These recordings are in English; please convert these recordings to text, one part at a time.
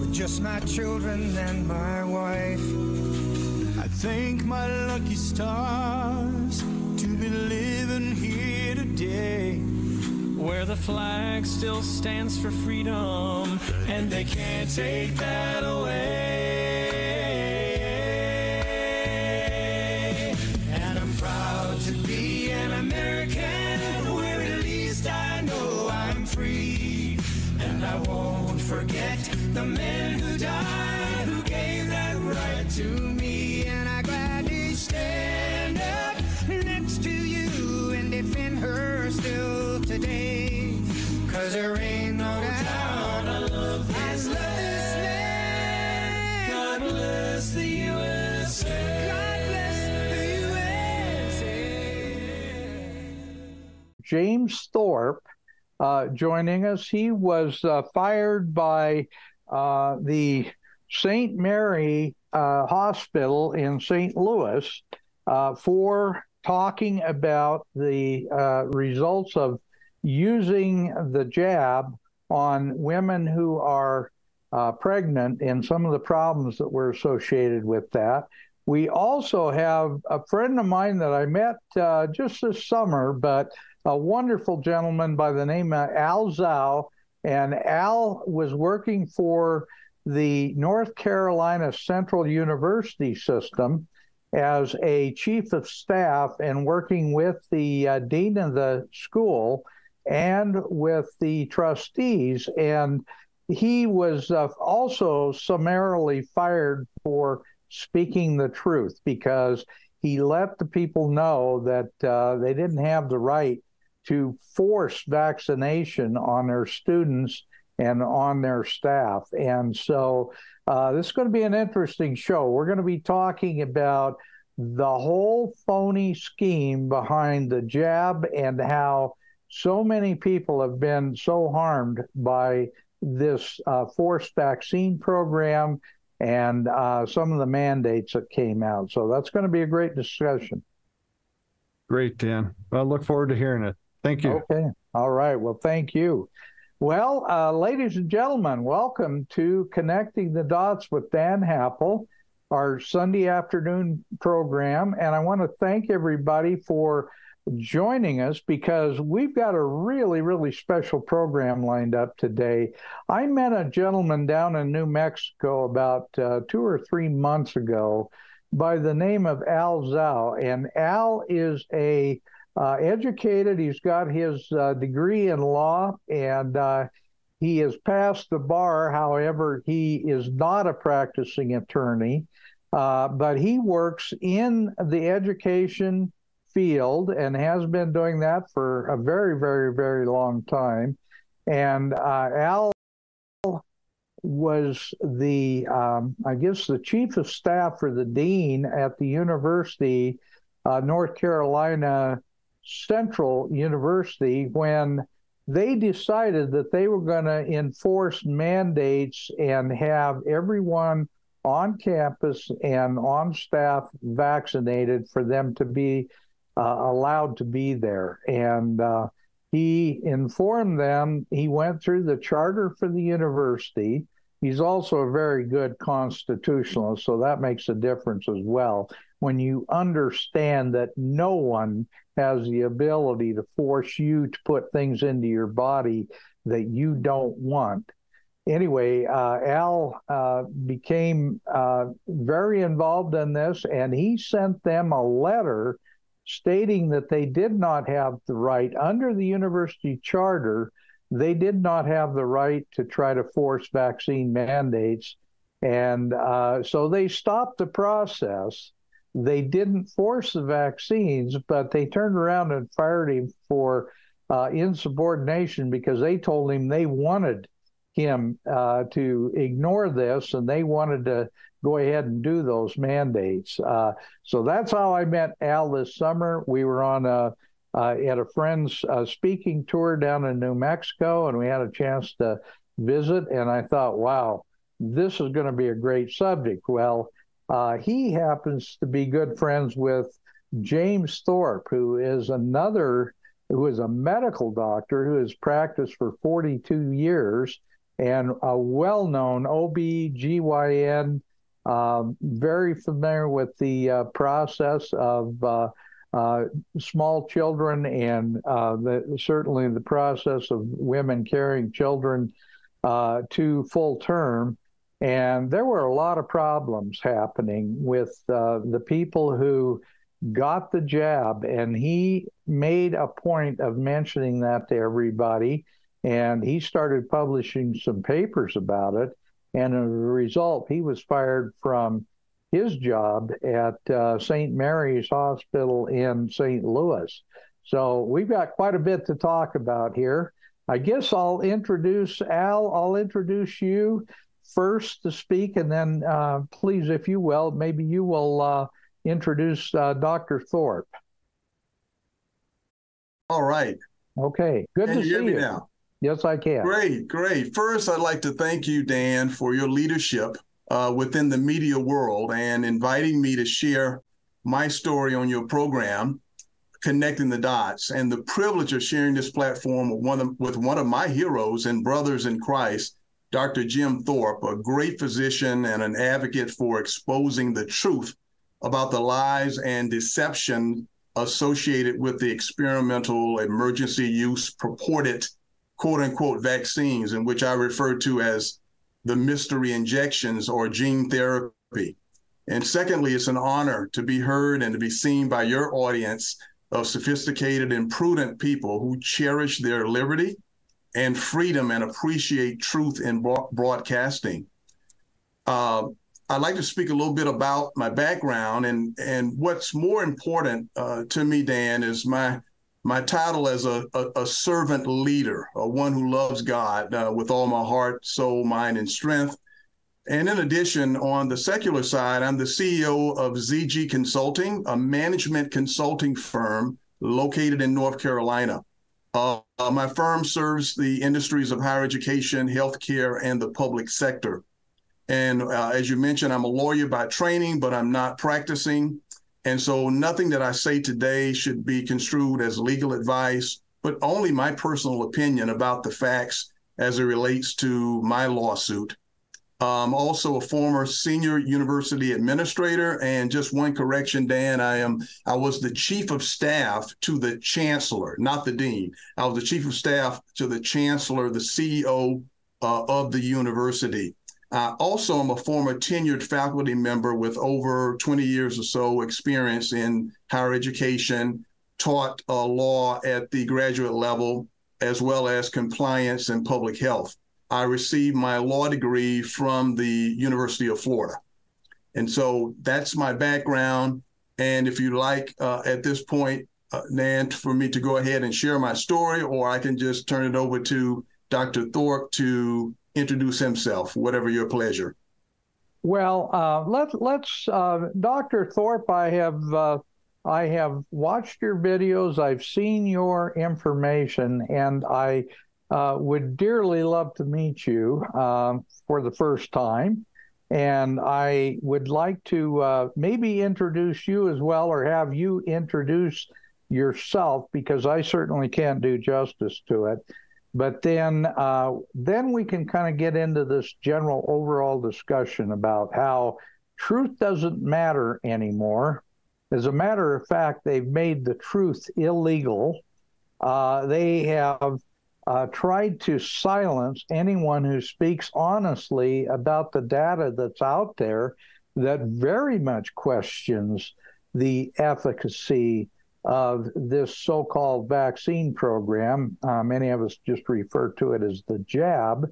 with just my children and my wife. I thank my lucky stars to be living here today, where the flag still stands for freedom, and they can't take that away. And I'm proud to be an American, where at least I know I'm free. And I won't forget the men who died, who gave that right to me. And I gladly stand up next to you and defend her still today, 'cause there ain't no doubt I love this land. God bless the USA. God bless the USA. James Thorpe joining us. He was fired by the St. Mary's Hospital in St. Louis for talking about the results of using the jab on women who are pregnant and some of the problems that were associated with that. We also have a friend of mine that I met just this summer, but a wonderful gentleman by the name of Al Zow, and Al was working for the North Carolina Central University system as a chief of staff and working with the dean of the school and with the trustees. And he was also summarily fired for speaking the truth, because he let the people know that they didn't have the right to force vaccination on their students and on their staff. And so this is going to be an interesting show. We're going to be talking about the whole phony scheme behind the jab and how so many people have been so harmed by this forced vaccine program and some of the mandates that came out. So that's going to be a great discussion. Great, Dan. I look forward to hearing it. Thank you. Okay. All right. Well, thank you. Well, ladies and gentlemen, welcome to Connecting the Dots with Dan Happel, our Sunday afternoon program. And I want to thank everybody for joining us, because we've got a really, really special program lined up today. I met a gentleman down in New Mexico about 2 or 3 months ago by the name of Al Zow. And Al is a educated. He's got his degree in law, and he has passed the bar. However, he is not a practicing attorney, but he works in the education field and has been doing that for a very, very, very long time. And Al was the, I guess, the chief of staff for the dean at the University of North Carolina Central University when they decided that they were going to enforce mandates and have everyone on campus and on staff vaccinated for them to be allowed to be there. And he informed them, he went through the charter for the university. He's also a very good constitutionalist, so that makes a difference as well, when you understand that no one has the ability to force you to put things into your body that you don't want. Anyway, Al became very involved in this, and he sent them a letter stating that they did not have the right, under the university charter, they did not have the right to try to force vaccine mandates. And so they stopped the process. They didn't force the vaccines, but they turned around and fired him for insubordination, because they told him they wanted him to ignore this, and they wanted to go ahead and do those mandates. So that's how I met Al this summer. We were on at a friend's speaking tour down in New Mexico, and we had a chance to visit, and I thought, wow, this is going to be a great subject. Well, he happens to be good friends with James Thorpe, who is a medical doctor who has practiced for 42 years and a well-known OB/GYN, very familiar with the process of small children and certainly the process of women carrying children to full term. And there were a lot of problems happening with the people who got the jab, and he made a point of mentioning that to everybody, and he started publishing some papers about it, and as a result, he was fired from his job at St. Mary's Hospital in St. Louis. So we've got quite a bit to talk about here. I guess I'll introduce Al. I'll introduce you first to speak, and then please, if you will, maybe you will introduce Dr. Thorpe. All right. Okay. Good to see you. Now? Yes, I can. Great, great. First, I'd like to thank you, Dan, for your leadership within the media world and inviting me to share my story on your program, Connecting the Dots, and the privilege of sharing this platform with one of my heroes and brothers in Christ, Dr. Jim Thorpe, a great physician and an advocate for exposing the truth about the lies and deception associated with the experimental emergency use purported quote-unquote vaccines, in which I refer to as the mystery injections or gene therapy. And secondly, it's an honor to be heard and to be seen by your audience of sophisticated and prudent people who cherish their liberty and freedom and appreciate truth in broadcasting. I'd like to speak a little bit about my background, and what's more important to me, Dan, is my title as a servant leader, one who loves God with all my heart, soul, mind, and strength. And in addition, on the secular side, I'm the CEO of ZG Consulting, a management consulting firm located in North Carolina. My firm serves the industries of higher education, healthcare, and the public sector. And as you mentioned, I'm a lawyer by training, but I'm not practicing. And so nothing that I say today should be construed as legal advice, but only my personal opinion about the facts as it relates to my lawsuit. I'm also a former senior university administrator. And just one correction, Dan, I was the chief of staff to the chancellor, not the dean. I was the chief of staff to the chancellor, the CEO of the university. I also am a former tenured faculty member with over 20 years or so experience in higher education, taught law at the graduate level, as well as compliance and public health. I received my law degree from the University of Florida. And so that's my background. And if you like, at this point, Nan, for me to go ahead and share my story, or I can just turn it over to Dr. Thorpe to introduce himself, whatever your pleasure. Well, let's Dr. Thorpe, I have watched your videos, I've seen your information, and I would dearly love to meet you for the first time. And I would like to maybe introduce you as well, or have you introduce yourself, because I certainly can't do justice to it. But then we can kind of get into this general overall discussion about how truth doesn't matter anymore. As a matter of fact, they've made the truth illegal. They have tried to silence anyone who speaks honestly about the data that's out there that very much questions the efficacy of this so-called vaccine program. Many of us just refer to it as the jab,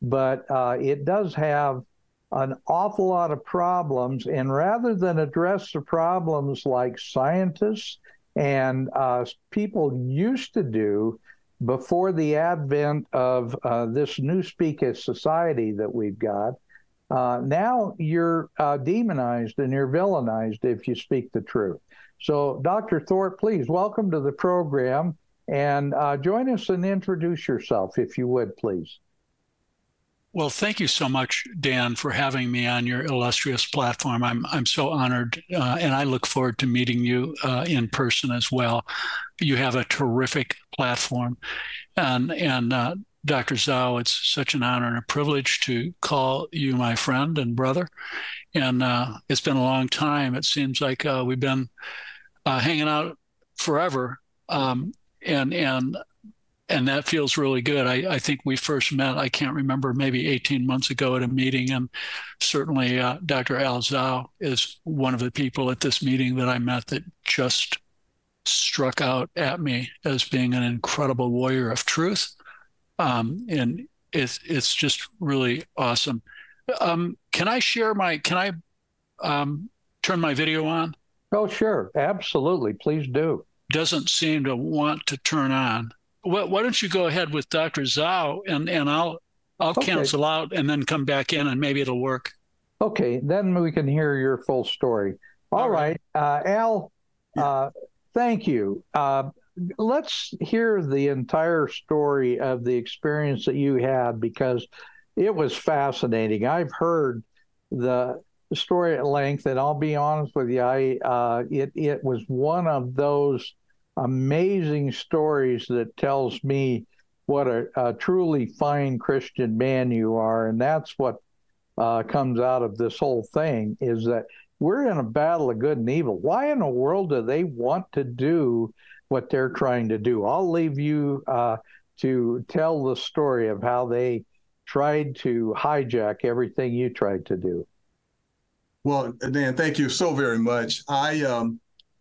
but it does have an awful lot of problems. And rather than address the problems like scientists and people used to do, before the advent of this newspeak society that we've got, now you're demonized and you're villainized if you speak the truth. So, Dr. Thorpe, please welcome to the program, and join us and introduce yourself, if you would, please. Well, thank you so much, Dan, for having me on your illustrious platform. I'm so honored, and I look forward to meeting you in person as well. You have a terrific platform, and Dr. Zow, it's such an honor and a privilege to call you my friend and brother. And it's been a long time. It seems like we've been hanging out forever, and that feels really good. I think we first met, I can't remember, maybe 18 months ago at a meeting, and certainly Dr. Al Zow is one of the people at this meeting that I met that just struck out at me as being an incredible warrior of truth. And it's just really awesome. Can I share my, turn my video on? Oh, sure. Absolutely. Please do. Doesn't seem to want to turn on. Why don't you go ahead with Dr. Zow, and I'll okay. Cancel out and then come back in, and maybe it'll work. Okay. Then we can hear your full story. All right. Al, thank you. Let's hear the entire story of the experience that you had, because it was fascinating. I've heard the story at length, and I'll be honest with you, it was one of those amazing stories that tells me what a truly fine Christian man you are. And that's what comes out of this whole thing, is that we're in a battle of good and evil. Why in the world do they want to do what they're trying to do? I'll leave you to tell the story of how they tried to hijack everything you tried to do. Well, Dan, thank you so very much.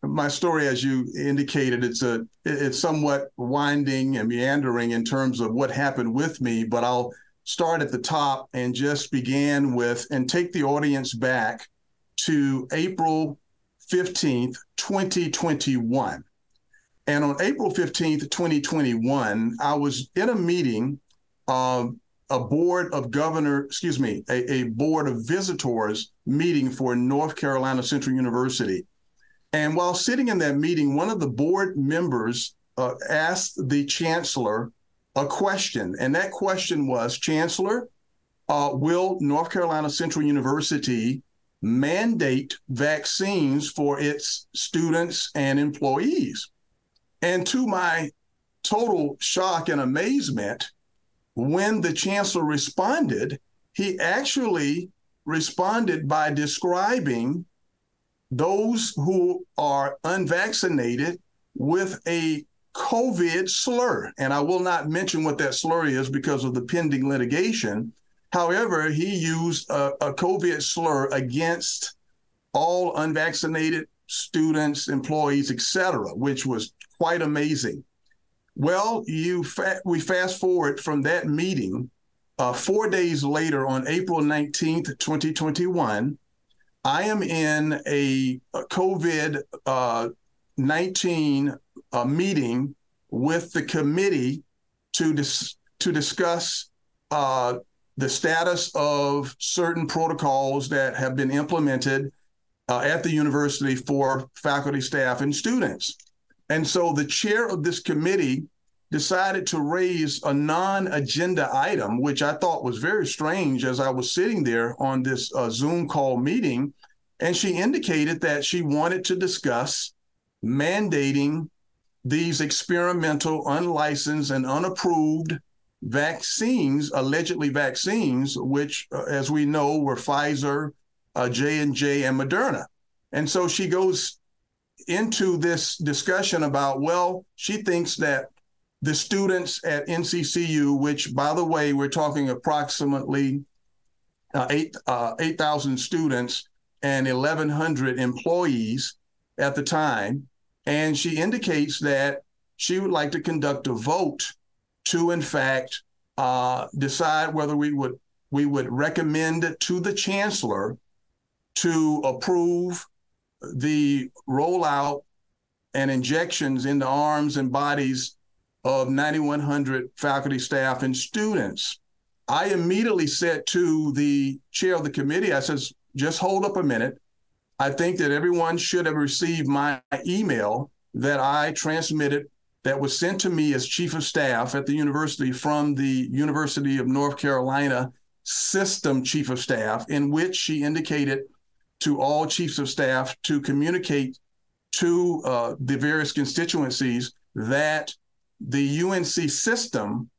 My story, as you indicated, it's somewhat winding and meandering in terms of what happened with me, but I'll start at the top and just begin with and take the audience back to April 15th, 2021. And on April 15th, 2021, I was in a meeting of a board of visitors meeting for North Carolina Central University. And while sitting in that meeting, one of the board members asked the chancellor a question. And that question was, Chancellor, will North Carolina Central University mandate vaccines for its students and employees? And to my total shock and amazement, when the chancellor responded, he actually responded by describing those who are unvaccinated with a COVID slur. And I will not mention what that slur is because of the pending litigation. However, he used a COVID slur against all unvaccinated students, employees, et cetera, which was quite amazing. Well, we fast forward from that meeting 4 days later on April 19th, 2021, I am in a COVID-19 meeting with the committee to discuss the status of certain protocols that have been implemented at the university for faculty, staff, and students. And so the chair of this committee decided to raise a non-agenda item, which I thought was very strange as I was sitting there on this Zoom call meeting. And she indicated that she wanted to discuss mandating these experimental, unlicensed, and unapproved vaccines, allegedly vaccines, which, as we know, were Pfizer, J&J, and Moderna. And so she goes into this discussion about, well, she thinks that the students at NCCU, which, by the way, we're talking approximately 8,000 students and 1,100 employees at the time. And she indicates that she would like to conduct a vote to, in fact, decide whether we would recommend to the chancellor to approve the rollout and injections into arms and bodies of 9,100 faculty, staff, and students. I immediately said to the chair of the committee, I says, just hold up a minute. I think that everyone should have received my email that I transmitted that was sent to me as chief of staff at the university from the University of North Carolina system chief of staff, in which she indicated to all chiefs of staff to communicate to the various constituencies that the UNC system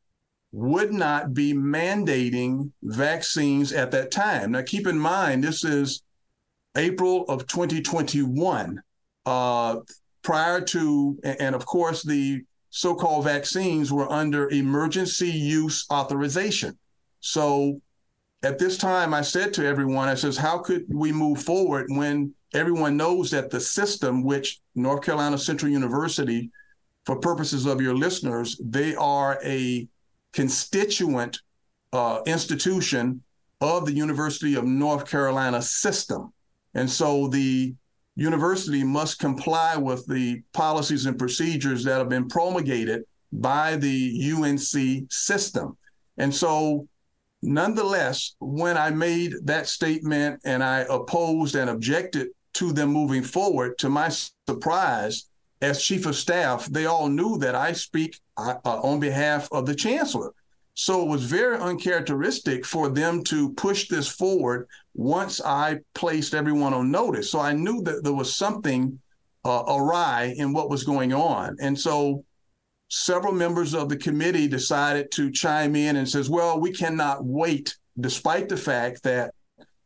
would not be mandating vaccines at that time. Now, keep in mind, this is April of 2021, prior to, and of course, the so-called vaccines were under emergency use authorization. So at this time, I said to everyone, I says, how could we move forward when everyone knows that the system, which North Carolina Central University, for purposes of your listeners, they are a constituent institution of the University of North Carolina system. And so the university must comply with the policies and procedures that have been promulgated by the UNC system. And so nonetheless, when I made that statement and I opposed and objected to them moving forward, to my surprise, as chief of staff, they all knew that I speak on behalf of the chancellor. So it was very uncharacteristic for them to push this forward once I placed everyone on notice. So I knew that there was something awry in what was going on. And so several members of the committee decided to chime in and says, well, we cannot wait, despite the fact that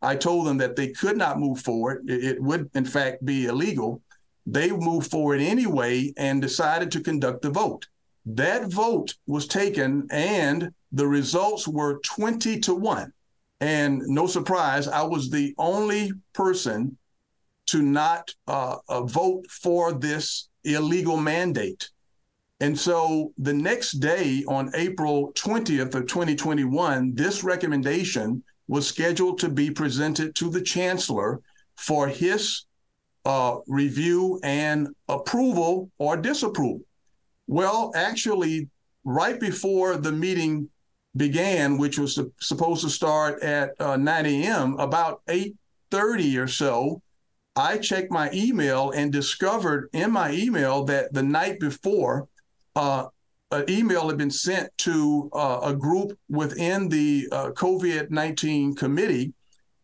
I told them that they could not move forward. It would, in fact, be illegal. They moved forward anyway and decided to conduct the vote. That vote was taken, and the results were 20-1. And no surprise, I was the only person to not vote for this illegal mandate. And so the next day, on April 20th of 2021, this recommendation was scheduled to be presented to the chancellor for his review and approval or disapproval. Well, actually, right before the meeting began, which was supposed to start at 9 a.m., about 8:30 or so, I checked my email and discovered in my email that the night before, an email had been sent to a group within the COVID-19 committee,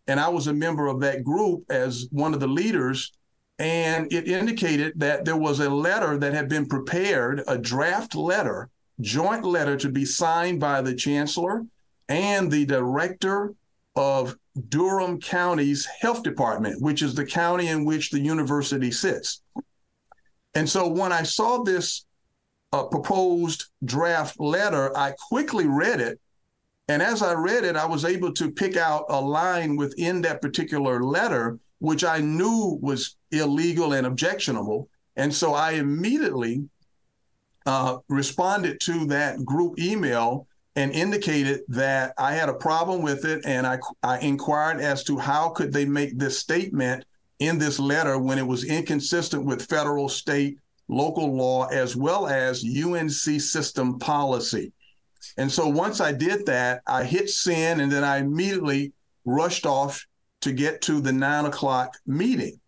and I was a member of that group as one of the leaders, and it indicated that there was a letter that had been prepared, a draft letter, joint letter to be signed by the chancellor and the director of Durham County's health department, which is the county in which the university sits. And so when I saw this proposed draft letter, I quickly read it. And as I read it, I was able to pick out a line within that particular letter, which I knew was illegal and objectionable. And so I immediately responded to that group email and indicated that I had a problem with it. And I inquired as to how could they make this statement in this letter when it was inconsistent with federal, state, local law, as well as UNC system policy. And so once I did that, I hit send, and then I immediately rushed off to get to the 9 o'clock meeting.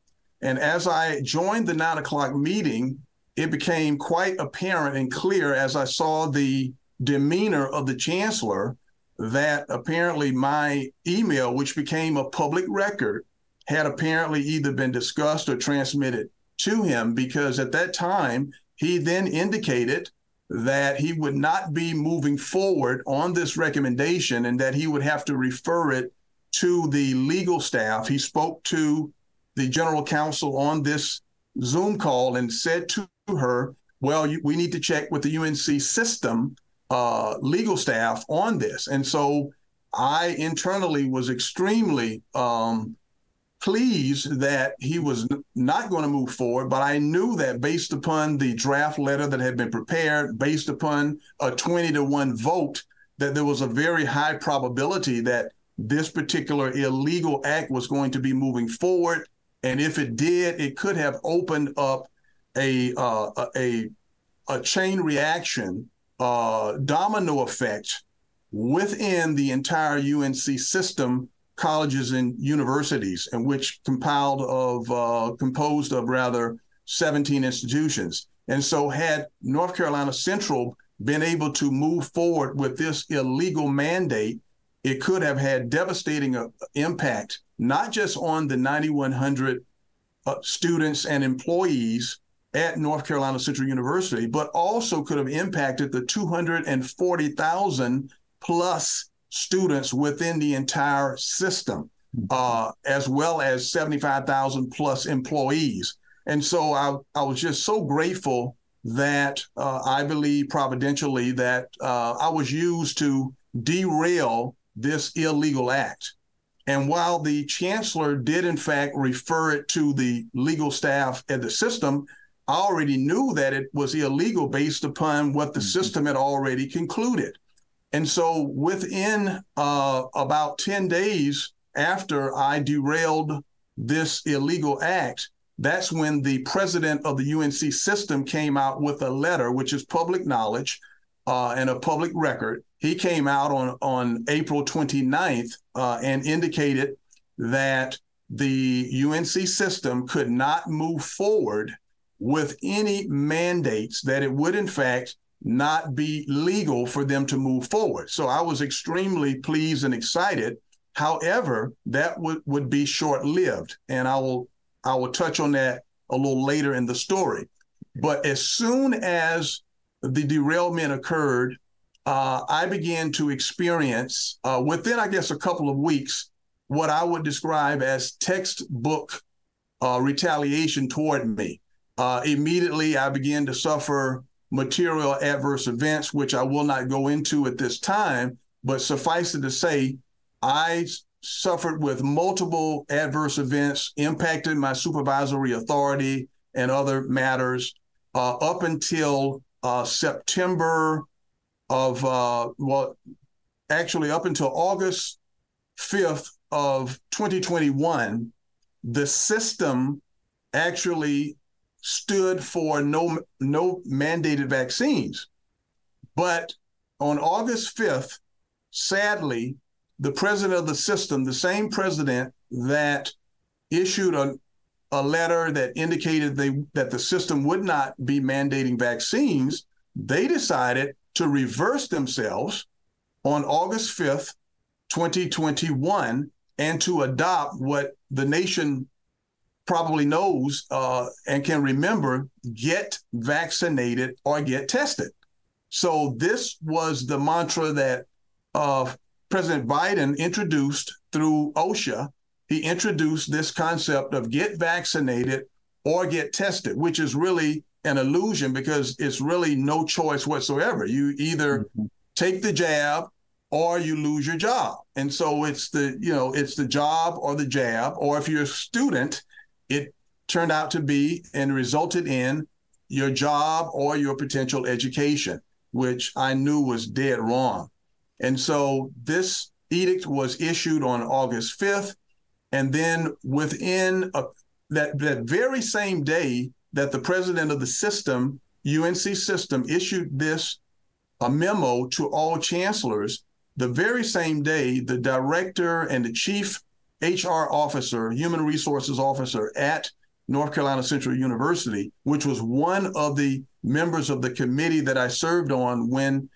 And as I joined the 9 o'clock meeting, it became quite apparent and clear as I saw the demeanor of the chancellor that apparently my email, which became a public record, had apparently either been discussed or transmitted to him, because at that time, he then indicated that he would not be moving forward on this recommendation and that he would have to refer it to the legal staff. He spoke to the general counsel on this Zoom call and said to her, well, we need to check with the UNC system legal staff on this. And so I internally was extremely pleased that he was not going to move forward, but I knew that based upon the draft letter that had been prepared, based upon a 20-1 vote, that there was a very high probability that this particular illegal act was going to be moving forward. And if it did, it could have opened up a chain reaction domino effect within the entire UNC system, colleges and universities, and which composed of 17 institutions. And so had North Carolina Central been able to move forward with this illegal mandate, it could have had devastating impact, not just on the 9,100 students and employees at North Carolina Central University, but also could have impacted the 240,000 plus students within the entire system, as well as 75,000 plus employees. And so I was just so grateful that I believe providentially that I was used to derail this illegal act. And while the chancellor did in fact refer it to the legal staff at the system, I already knew that it was illegal based upon what the system had already concluded. And so within about 10 days after I derailed this illegal act, that's when the president of the UNC system came out with a letter, which is public knowledge and a public record. He came out on April 29th and indicated that the UNC system could not move forward with any mandates, that it would, in fact, not be legal for them to move forward. So I was extremely pleased and excited. However, that would be short-lived, and I will touch on that a little later in the story. But as soon as the derailment occurred, I began to experience, within, I guess, a couple of weeks, what I would describe as textbook retaliation toward me. Immediately, I began to suffer material adverse events, which I will not go into at this time, but suffice it to say, I suffered with multiple adverse events, impacted my supervisory authority and other matters up until up until August 5th of 2021, the system actually stood for no mandated vaccines. But on August 5th, sadly, the president of the system, the same president that issued a letter that indicated that the system would not be mandating vaccines, they decided to reverse themselves on August 5th, 2021, and to adopt what the nation probably knows and can remember, get vaccinated or get tested. So this was the mantra that President Biden introduced through OSHA. He introduced this concept of get vaccinated or get tested, which is really an illusion because it's really no choice whatsoever. You either take the jab or you lose your job. And so it's the job or the jab, or if you're a student, it turned out to be and resulted in your job or your potential education, which I knew was dead wrong. And so this edict was issued on August 5th. And then within that very same day that the president of the system, UNC system, issued this a memo to all chancellors, the very same day, the director and the chief HR officer, human resources officer at North Carolina Central University, which was one of the members of the committee that I served on when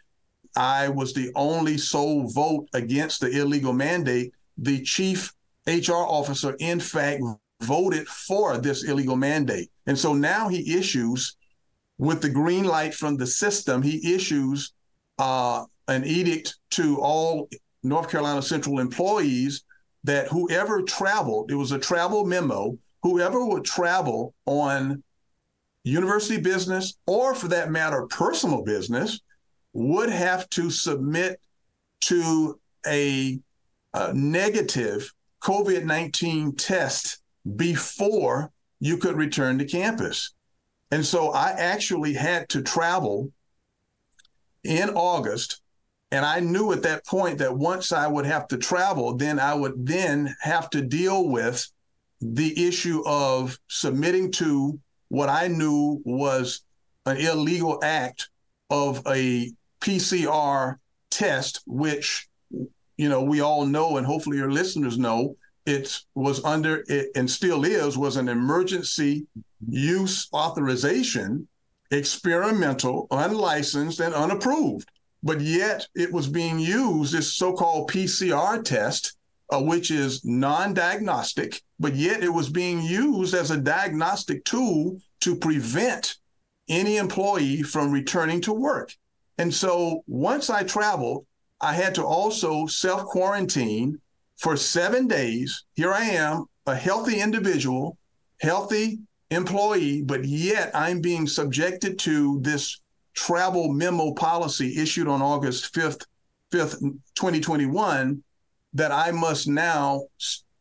I was the only sole vote against the illegal mandate, the chief HR officer, in fact, voted for this illegal mandate. And so now he issues, with the green light from the system, he issues an edict to all North Carolina Central employees that whoever traveled, it was a travel memo, whoever would travel on university business, or for that matter, personal business, would have to submit to a negative COVID-19 test before you could return to campus. And so I actually had to travel in August. And I knew at that point that once I would have to travel, then I would then have to deal with the issue of submitting to what I knew was an illegal act of a PCR test, which, you know, we all know, and hopefully your listeners know, it was under, it, and still is, was an emergency use authorization, experimental, unlicensed, and unapproved. But yet it was being used, this so-called PCR test, which is non-diagnostic, but yet it was being used as a diagnostic tool to prevent any employee from returning to work. And so once I traveled, I had to also self-quarantine for 7 days. Here I am, a healthy individual, healthy employee, but yet I'm being subjected to this travel memo policy issued on August 5th, 2021, that I must now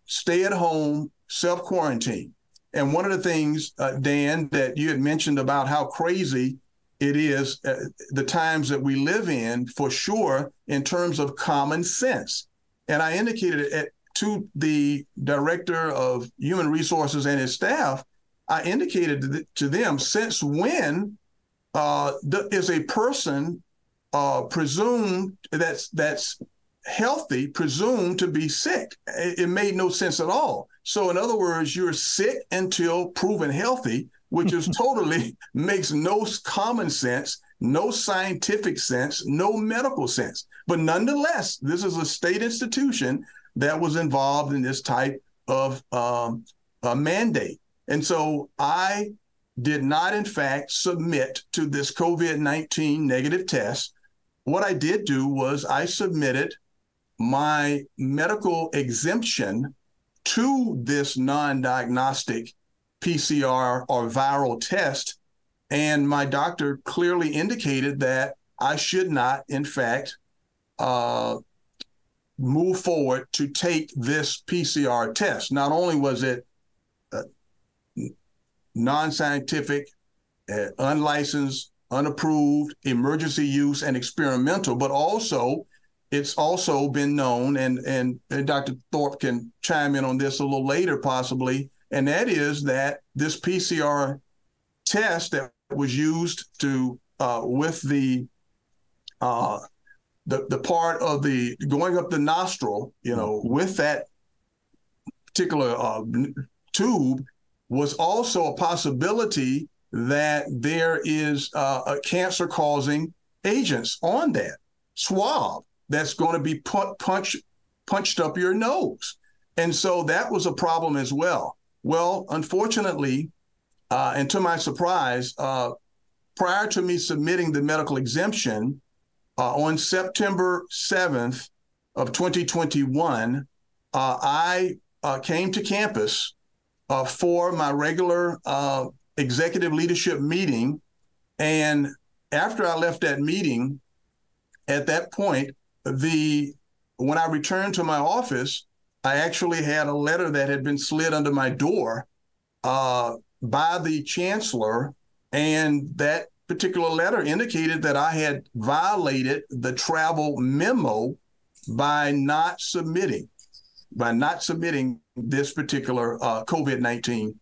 stay at home, self-quarantine. And one of the things, Dan, that you had mentioned about how crazy it is, the times that we live in, for sure, in terms of common sense. And I indicated it to the director of human resources and his staff, I indicated to them, since when is a person presumed that's healthy, presumed to be sick? It made no sense at all. So in other words, you're sick until proven healthy, which is totally makes no common sense, no scientific sense, no medical sense. But nonetheless, this is a state institution that was involved in this type of a mandate. And so I did not, in fact, submit to this COVID-19 negative test. What I did do was I submitted my medical exemption to this non-diagnostic PCR or viral test, and my doctor clearly indicated that I should not, in fact, move forward to take this PCR test. Not only was it non-scientific, unlicensed, unapproved, emergency use, and experimental, but also it's also been known, and Dr. Thorpe can chime in on this a little later possibly, and that is that this PCR test that was used to with the part of the going up the nostril, you know, with that particular tube, was also a possibility that there is a cancer-causing agents on that swab that's going to be punched up your nose. And so that was a problem as well. Well, unfortunately, and to my surprise, prior to me submitting the medical exemption, on September 7th of 2021, I came to campus for my regular executive leadership meeting. And after I left that meeting, at that point, when I returned to my office, I actually had a letter that had been slid under my door by the chancellor. And that particular letter indicated that I had violated the travel memo by not submitting this particular COVID-19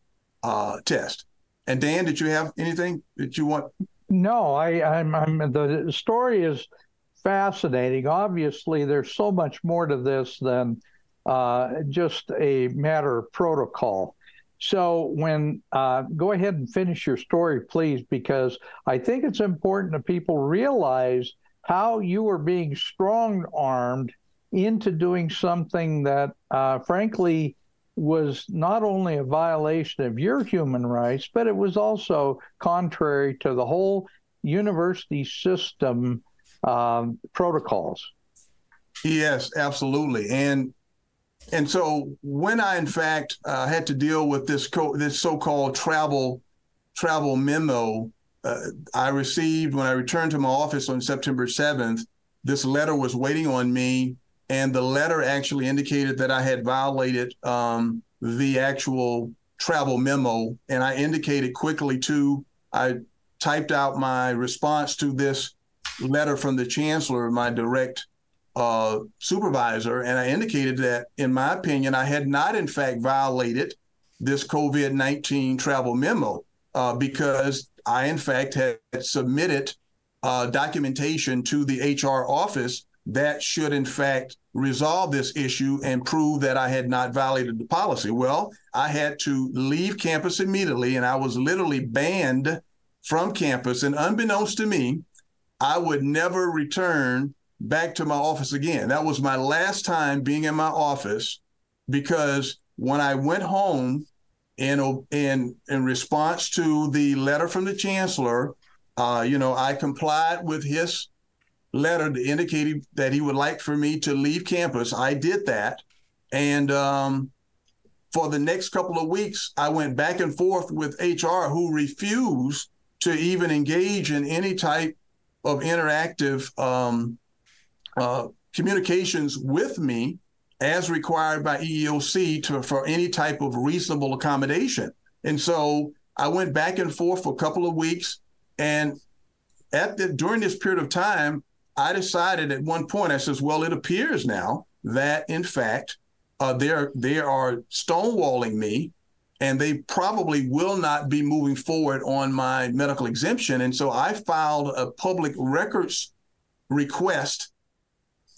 test. And Dan, did you have anything that you want? No, I'm the story is fascinating. Obviously, there's so much more to this than just a matter of protocol. So when go ahead and finish your story, please, because I think it's important that people realize how you were being strong-armed into doing something that, frankly, was not only a violation of your human rights, but it was also contrary to the whole university system protocols. Yes, absolutely. And so when I, in fact, had to deal with this so-called travel memo, I received, when I returned to my office on September 7th, this letter was waiting on me. And the letter actually indicated that I had violated the actual travel memo. And I indicated quickly I typed out my response to this letter from the chancellor, my direct supervisor. And I indicated that, in my opinion, I had not, in fact, violated this COVID-19 travel memo because I, in fact, had submitted documentation to the HR office that should, in fact, resolve this issue and prove that I had not violated the policy. Well, I had to leave campus immediately, and I was literally banned from campus. And unbeknownst to me, I would never return back to my office again. That was my last time being in my office, because when I went home in response to the letter from the chancellor, I complied with his letter indicating that he would like for me to leave campus. I did that. And for the next couple of weeks, I went back and forth with HR, who refused to even engage in any type of interactive communications with me as required by EEOC for any type of reasonable accommodation. And so I went back and forth for a couple of weeks. And during this period of time, I decided at one point, I says, well, it appears now that, in fact, they are stonewalling me, and they probably will not be moving forward on my medical exemption. And so I filed a public records request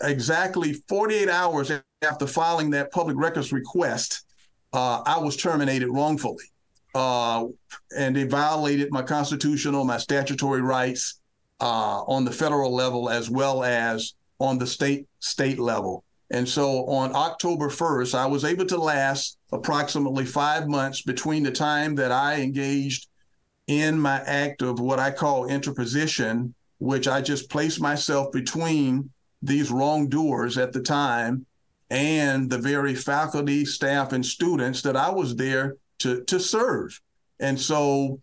exactly 48 hours after filing that public records request. I was terminated wrongfully. And they violated my constitutional, my statutory rights on the federal level as well as on the state level. And so on October 1st, I was able to last approximately 5 months between the time that I engaged in my act of what I call interposition, which I just placed myself between these wrongdoers at the time and the very faculty, staff, and students that I was there to serve. And so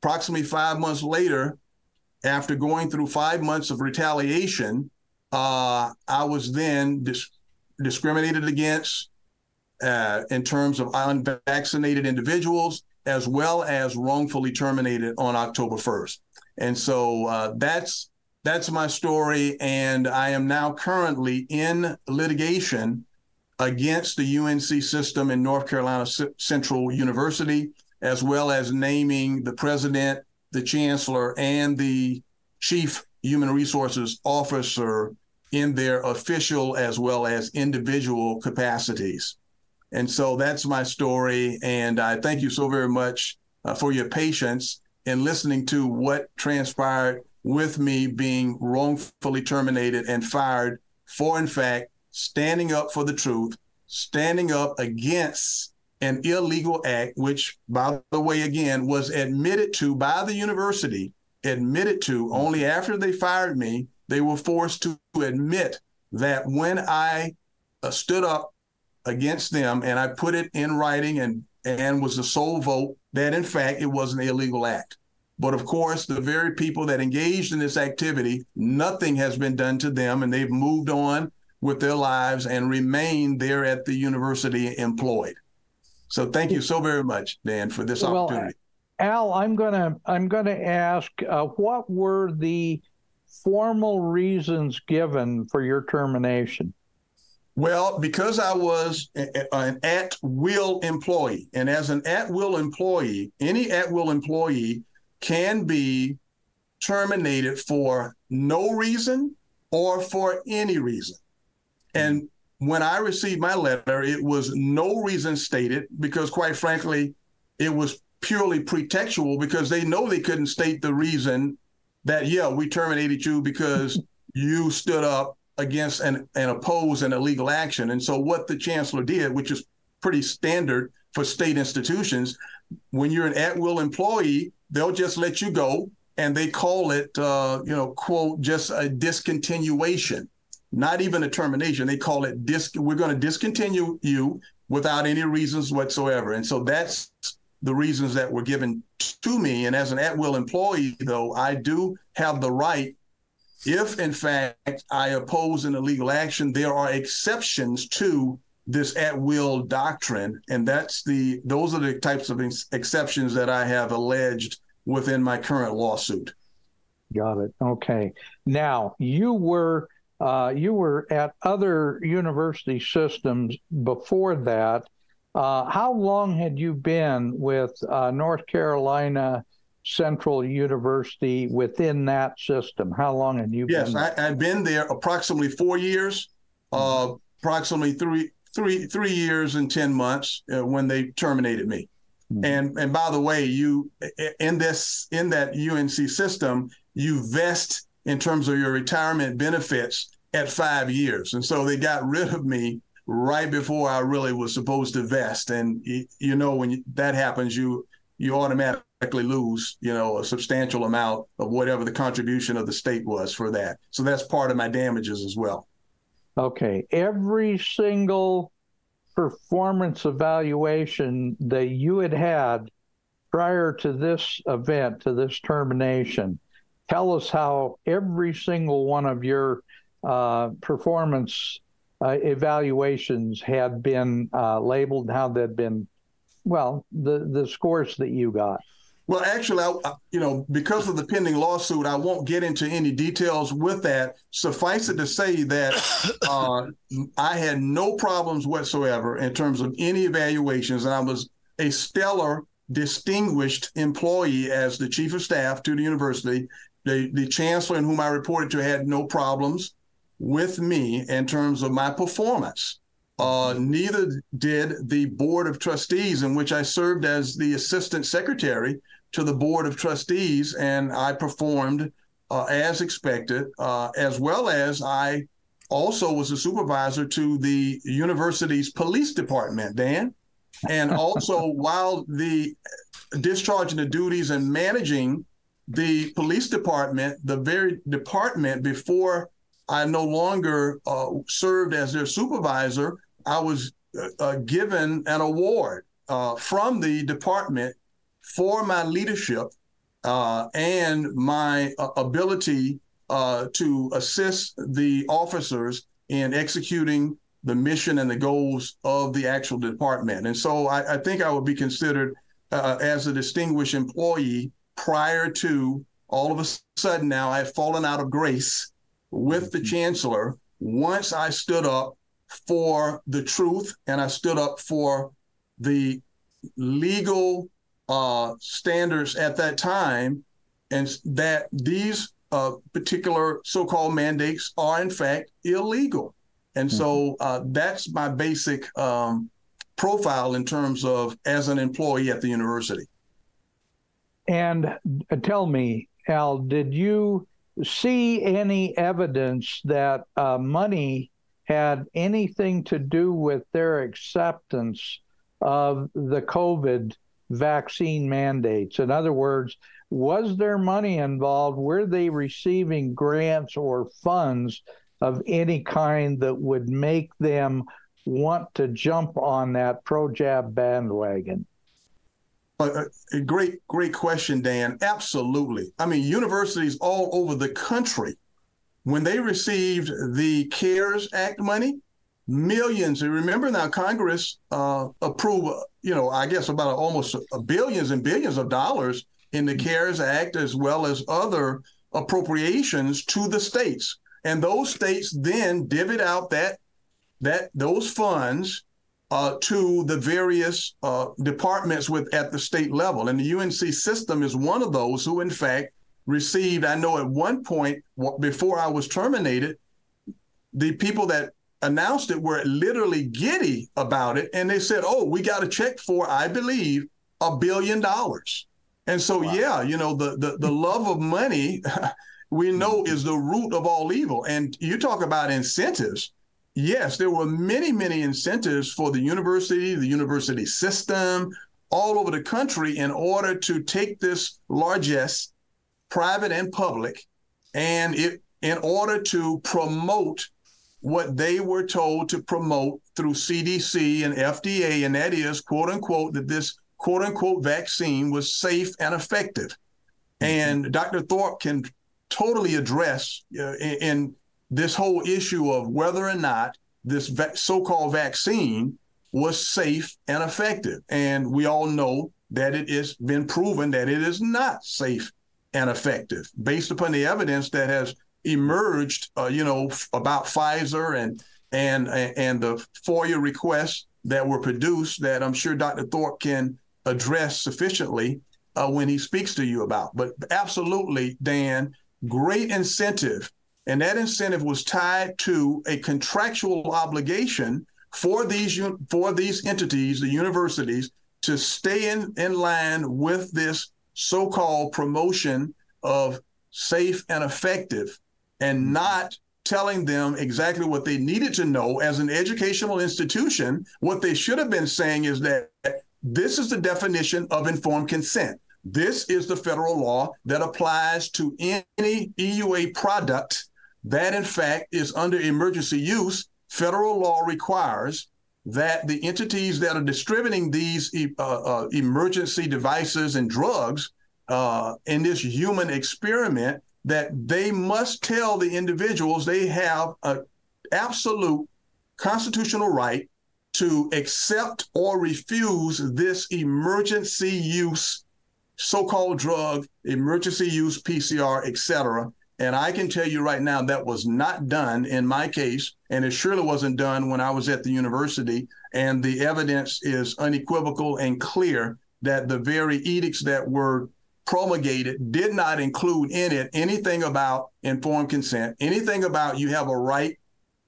approximately 5 months later, after going through 5 months of retaliation, I was then discriminated against in terms of unvaccinated individuals, as well as wrongfully terminated on October 1st. And so that's my story. And I am now currently in litigation against the UNC system in North Carolina Central University, as well as naming the president, the chancellor, and the chief human resources officer in their official as well as individual capacities. And so that's my story. And I thank you so very much for your patience in listening to what transpired with me being wrongfully terminated and fired for, in fact, standing up for the truth, standing up against an illegal act, which, by the way, again, was admitted to by the university, admitted to only after they fired me. They were forced to admit that when I stood up against them and I put it in writing and was the sole vote, that, in fact, it was an illegal act. But of course, the very people that engaged in this activity, nothing has been done to them, and they've moved on with their lives and remain there at the university employed. So thank you so very much, Dan, for this opportunity. Al, I'm gonna ask, what were the formal reasons given for your termination? Well, because I was an at-will employee, and as an at-will employee, any at-will employee can be terminated for no reason or for any reason. And when I received my letter, it was no reason stated, because quite frankly, it was purely pretextual, because they know they couldn't state the reason that, yeah, we terminated you because you stood up against and opposed an illegal action. And so what the chancellor did, which is pretty standard for state institutions, when you're an at-will employee, they'll just let you go, and they call it, quote, just a discontinuation. Not even a termination. They call it we're going to discontinue you without any reasons whatsoever. And so that's the reasons that were given to me. And as an at-will employee, though, I do have the right, if in fact I oppose an illegal action, there are exceptions to this at-will doctrine. And those are the types of exceptions that I have alleged within my current lawsuit. Got it. Okay. Now, you were at other university systems before that. How long had you been with North Carolina Central University within that system? How long have you been there? Yes, I've been there approximately 4 years, approximately three years and 10 months when they terminated me. And by the way, you in that UNC system, you vest in terms of your retirement benefits at 5 years. And so they got rid of me right before I really was supposed to vest. And, you know, when that happens, you automatically lose, you know, a substantial amount of whatever the contribution of the state was for that. So that's part of my damages as well. Okay. Every single performance evaluation that you had prior to this event, to this termination, tell us how every single one of your performance evaluations had been labeled, how they'd been, well, the scores that you got. Well, actually, I, you know, because of the pending lawsuit, I won't get into any details with that. Suffice it to say that I had no problems whatsoever in terms of any evaluations, and I was a stellar, distinguished employee as the chief of staff to the university. The chancellor in whom I reported to had no problems with me in terms of my performance. Neither did the board of trustees, in which I served as the assistant secretary to the board of trustees, and I performed as expected, as well as I also was a supervisor to the university's police department, Dan. And also, while the discharging the duties and managing the police department, the very department before I no longer served as their supervisor, I was given an award from the department for my leadership and my ability to assist the officers in executing the mission and the goals of the actual department. And so I think I would be considered as a distinguished employee prior to all of a sudden now I had fallen out of grace with the chancellor once I stood up for the truth and I stood up for the legal standards at that time, and that these particular so-called mandates are in fact illegal. And so that's my basic profile in terms of as an employee at the university. And tell me, Al, did you see any evidence that money had anything to do with their acceptance of the COVID vaccine mandates? In other words, was there money involved? Were they receiving grants or funds of any kind that would make them want to jump on that pro-jab bandwagon? A great question, Dan. Absolutely. I mean, universities all over the country, when they received the CARES Act money, millions. And remember now, Congress approved, you know, I guess about almost billions and billions of dollars in the CARES Act, as well as other appropriations to the states. And those states then divvied out those funds to the various departments at the state level. And the UNC system is one of those who, in fact, received, I know at one point before I was terminated, the people that announced it were literally giddy about it. And they said, oh, we got a check for, I believe, $1 billion. And so, wow. Yeah, you know, the love of money we know is the root of all evil. And you talk about incentives. Yes, there were many, many incentives for the university system, all over the country in order to take this largesse, private and public, and in order to promote what they were told to promote through CDC and FDA, and that is, quote unquote, that this, quote unquote, vaccine was safe and effective. And Dr. Thorpe can totally address in this whole issue of whether or not this so-called vaccine was safe and effective. And we all know that it has been proven that it is not safe and effective based upon the evidence that has emerged, you know, about Pfizer and the FOIA requests that were produced that I'm sure Dr. Thorpe can address sufficiently when he speaks to you about. But absolutely, Dan, great incentive. And that incentive was tied to a contractual obligation for these entities, the universities, to stay in line with this so-called promotion of safe and effective, and not telling them exactly what they needed to know as an educational institution. What they should have been saying is that this is the definition of informed consent. This is the federal law that applies to any EUA product that, in fact, is under emergency use. Federal law requires that the entities that are distributing these emergency devices and drugs in this human experiment, that they must tell the individuals they have an absolute constitutional right to accept or refuse this emergency use, so-called drug, emergency use PCR, et cetera. And I can tell you right now that was not done in my case, and it surely wasn't done when I was at the university. And the evidence is unequivocal and clear that the very edicts that were promulgated did not include in it anything about informed consent, anything about you have a right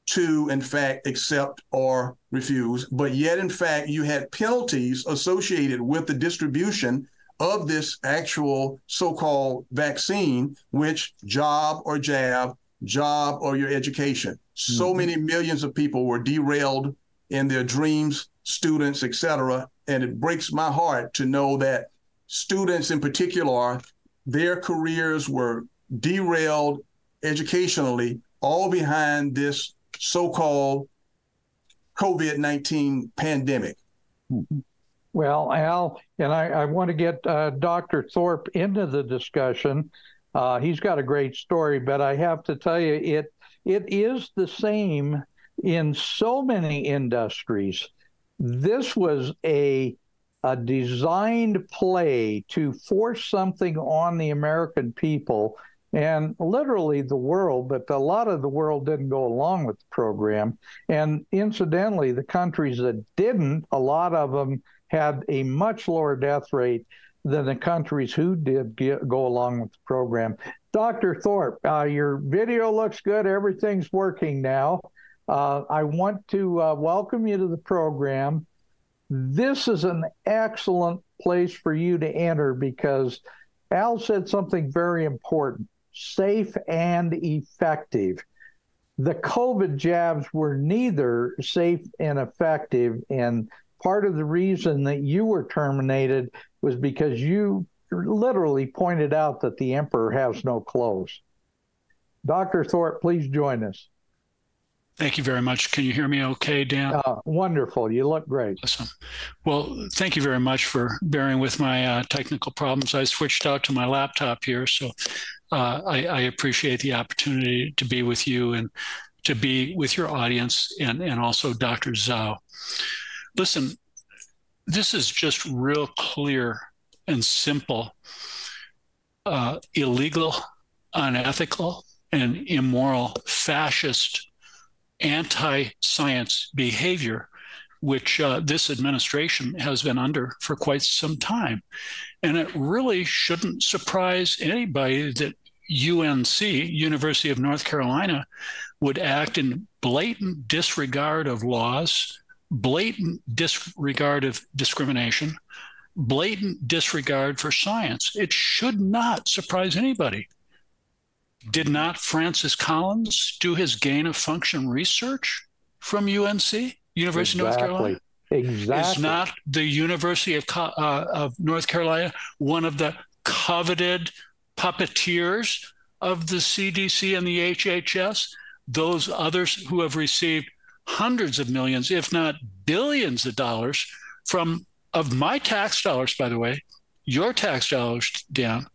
to, in fact, accept or refuse. But yet, in fact, you had penalties associated with the distribution of this actual so-called vaccine, which job or your education. So many millions of people were derailed in their dreams, students, et cetera. And it breaks my heart to know that students in particular, their careers were derailed educationally, all behind this so-called COVID-19 pandemic. Mm-hmm. Well, Al, and I want to get Dr. Thorpe into the discussion. He's got a great story, but I have to tell you, it is the same in so many industries. This was a designed play to force something on the American people, and literally the world, but a lot of the world didn't go along with the program. And incidentally, the countries that didn't, a lot of them had a much lower death rate than the countries who did go along with the program. Dr. Thorpe, your video looks good. Everything's working now. I want to welcome you to the program. This is an excellent place for you to enter because Al said something very important: safe and effective. The COVID jabs were neither safe and effective, and part of the reason that you were terminated was because you literally pointed out that the emperor has no clothes. Dr. Thorpe, please join us. Thank you very much. Can you hear me okay, Dan? Wonderful. You look great. Awesome. Well, thank you very much for bearing with my technical problems. I switched out to my laptop here, so I appreciate the opportunity to be with you and to be with your audience and also Dr. Zow. Listen, this is just real clear and simple, illegal, unethical, and immoral, fascist, anti-science behavior, which this administration has been under for quite some time. And it really shouldn't surprise anybody that UNC, University of North Carolina, would act in blatant disregard of laws, blatant disregard of discrimination, blatant disregard for science. It should not surprise anybody. Did not Francis Collins do his gain of function research from UNC, University of North Carolina? Exactly. Is not the University of North Carolina one of the coveted puppeteers of the CDC and the HHS? Those others who have received hundreds of millions, if not billions of dollars of my tax dollars, by the way, your tax dollars, Dan.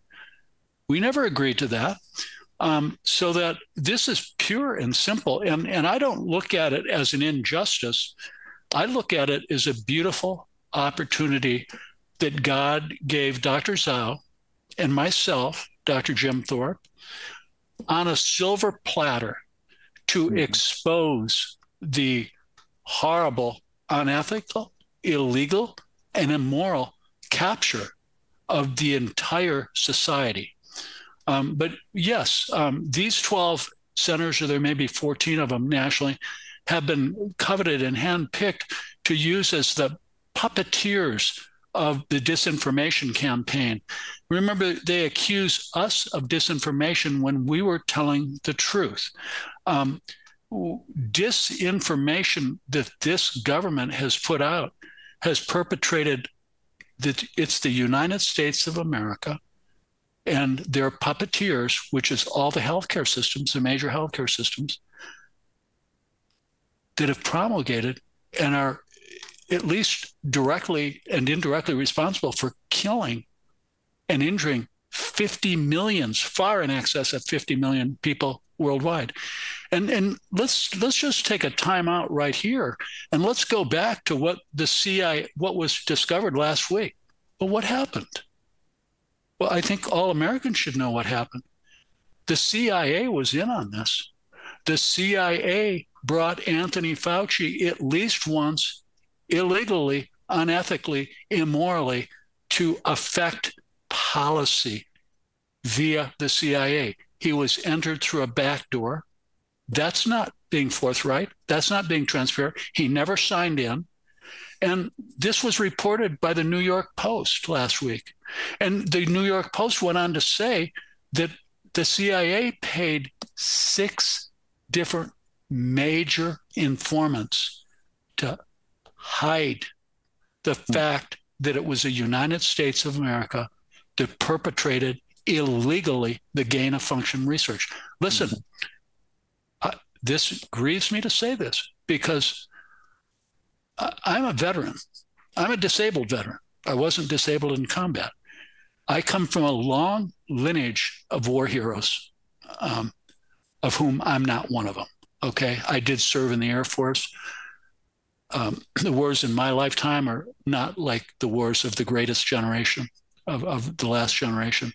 We never agreed to that. So that this is pure and simple. And I don't look at it as an injustice. I look at it as a beautiful opportunity that God gave Dr. Zow and myself, Dr. Jim Thorpe, on a silver platter to expose the horrible, unethical, illegal, and immoral capture of the entire society. But yes, these 12 centers, or there may be 14 of them nationally, have been coveted and handpicked to use as the puppeteers of the disinformation campaign. Remember, they accuse us of disinformation when we were telling the truth. Disinformation that this government has put out has perpetrated that it's the United States of America and their puppeteers, which is all the healthcare systems, the major healthcare systems, that have promulgated and are at least directly and indirectly responsible for killing and injuring 50 million, far in excess of 50 million people worldwide. And let's just take a time out right here and let's go back to what the CIA, what was discovered last week. Well, what happened? Well, I think all Americans should know what happened. The CIA was in on this. The CIA brought Anthony Fauci at least once illegally, unethically, immorally to affect policy via the CIA. He was entered through a back door. That's not being forthright. That's not being transparent. He never signed in. And this was reported by the New York Post last week. And the New York Post went on to say that the CIA paid 6 different major informants to hide the fact that it was the United States of America that perpetrated illegally the gain of function research. Listen, this grieves me to say this because I'm a veteran. I'm a disabled veteran. I wasn't disabled in combat. I come from a long lineage of war heroes, of whom I'm not one of them. Okay, I did serve in the Air Force. The wars in my lifetime are not like the wars of the greatest generation, of the last generation.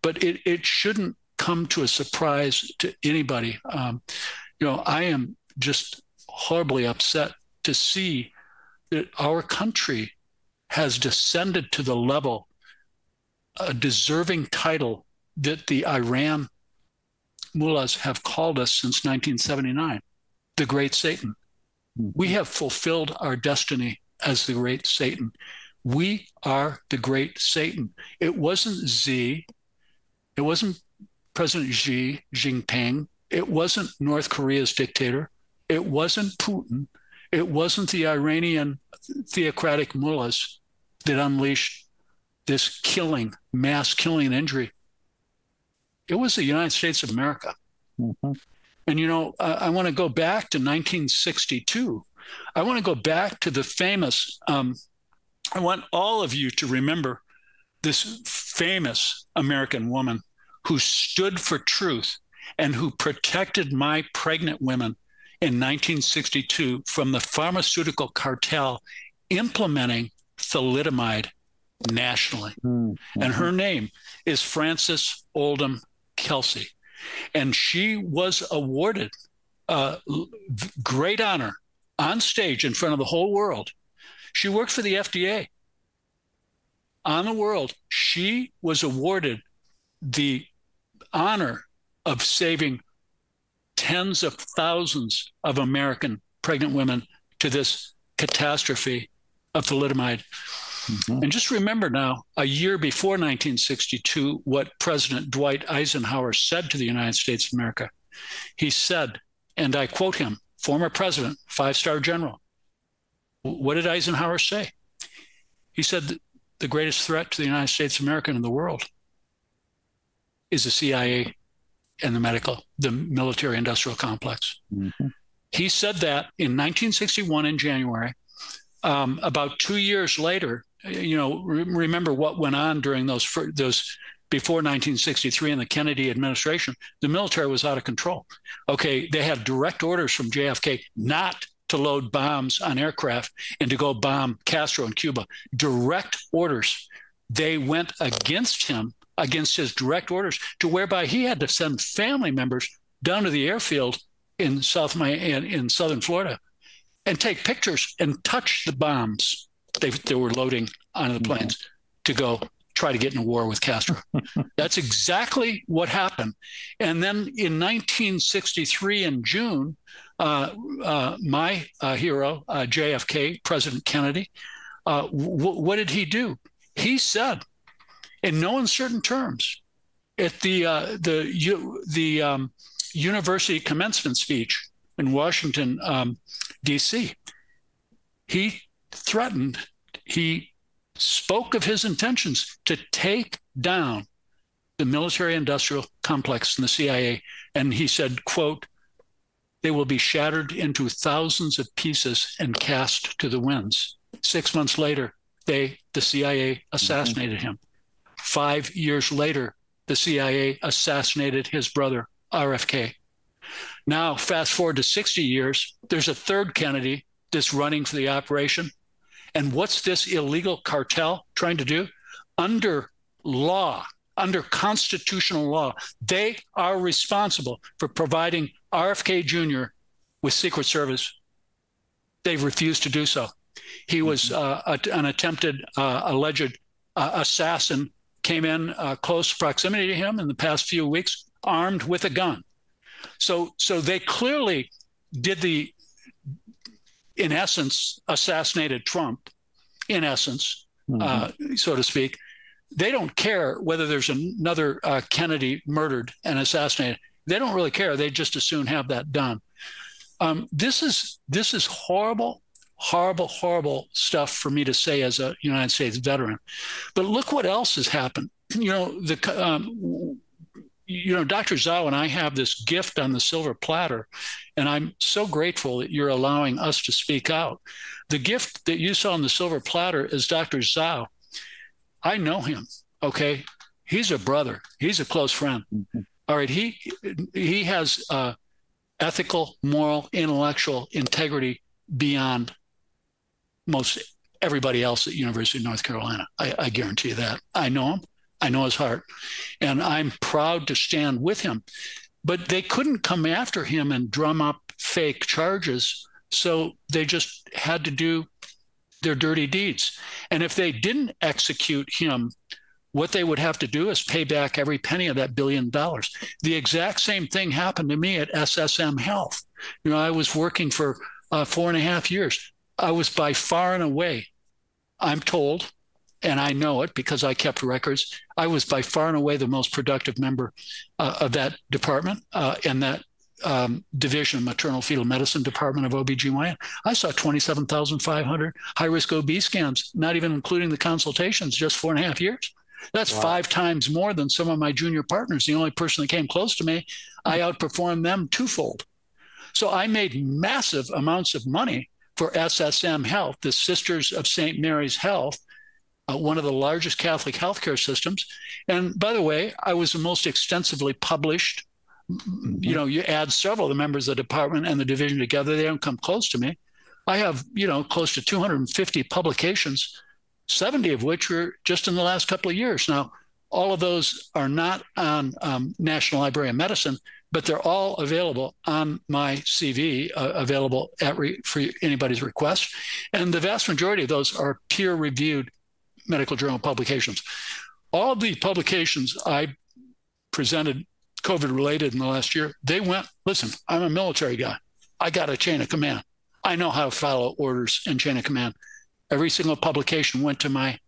But it shouldn't come to a surprise to anybody. You know, I am just horribly upset to see that our country has descended to the level, a deserving title that the Iran mullahs have called us since 1979, the Great Satan. We have fulfilled our destiny as the Great Satan. We are the Great Satan. It wasn't Z. It wasn't President Xi Jinping. It wasn't North Korea's dictator. It wasn't Putin. It wasn't the Iranian theocratic mullahs that unleashed this killing, mass killing and injury. It was the United States of America. Mm-hmm. And, you know, I want to go back to 1962. I want to go back to the famous, I want all of you to remember this famous American woman who stood for truth and who protected my pregnant women in 1962 from the pharmaceutical cartel implementing thalidomide nationally. Mm-hmm. And her name is Frances Oldham Kelsey. And she was awarded a great honor on stage in front of the whole world. She worked for the FDA. On the world, she was awarded the honor of saving tens of thousands of American pregnant women to this catastrophe of thalidomide. Mm-hmm. And just remember now, a year before 1962, what President Dwight Eisenhower said to the United States of America. He said, and I quote him, former president, 5-star general. What did Eisenhower say? He said, the greatest threat to the United States of America and the world is the CIA and the military industrial complex. Mm-hmm. He said that in 1961 in January. About 2 years later, you know, remember what went on during those before 1963 in the Kennedy administration. The military was out of control. Okay, they had direct orders from JFK not to load bombs on aircraft and to go bomb Castro in Cuba. Direct orders. They went against him, against his direct orders, to whereby he had to send family members down to the airfield in southern Florida and take pictures and touch the bombs they were loading onto the planes to go try to get in a war with Castro. That's exactly what happened. And then in 1963, in June, my hero, JFK, President Kennedy, what did he do? He said, in no uncertain terms, at the university commencement speech in Washington, D.C., he threatened, he spoke of his intentions to take down the military-industrial complex and the CIA. And he said, quote, "They will be shattered into thousands of pieces and cast to the winds." 6 months later, the CIA assassinated him. 5 years later, the CIA assassinated his brother, RFK. Now, fast forward to 60 years, there's a third Kennedy that's running for the operation. And what's this illegal cartel trying to do? Under law, under constitutional law, they are responsible for providing RFK Jr. with Secret Service. They've refused to do so. He was an attempted alleged assassin, came in close proximity to him in the past few weeks, armed with a gun. So they clearly did the, in essence, assassinated Trump, in essence, so to speak. They don't care whether there's another Kennedy murdered and assassinated. They don't really care. They just as soon have that done. This is horrible, horrible, horrible stuff for me to say as a United States veteran. But look what else has happened. Dr. Zow and I have this gift on the silver platter, and I'm so grateful that you're allowing us to speak out. The gift that you saw on the silver platter is Dr. Zow. I know him, okay? He's a brother. He's a close friend. Mm-hmm. All right, he has ethical, moral, intellectual integrity beyond most everybody else at University of North Carolina. I guarantee you that. I know him. I know his heart, and I'm proud to stand with him. But they couldn't come after him and drum up fake charges, so they just had to do their dirty deeds. And if they didn't execute him, what they would have to do is pay back every penny of that $1 billion. The exact same thing happened to me at SSM Health. I was working for 4.5 years. I was by far and away, I'm told, and I know it because I kept records, I was by far and away the most productive member of that department and that division, maternal fetal medicine department of OBGYN. I saw 27,500 high-risk OB scans, not even including the consultations, just 4.5 years. That's wow. 5 times more than some of my junior partners. The only person that came close to me, I outperformed them twofold. So I made massive amounts of money for SSM Health, the Sisters of St. Mary's Health, one of the largest Catholic healthcare systems. And by the way, I was the most extensively published. You add several of the members of the department and the division together, they don't come close to me. I have, close to 250 publications, 70 of which were just in the last couple of years. Now, all of those are not on National Library of Medicine, but they're all available on my CV, available at for anybody's request. And the vast majority of those are peer-reviewed medical journal publications. All of the publications I presented COVID-related in the last year, they went, listen, I'm a military guy. I got a chain of command. I know how to follow orders and chain of command. Every single publication went to my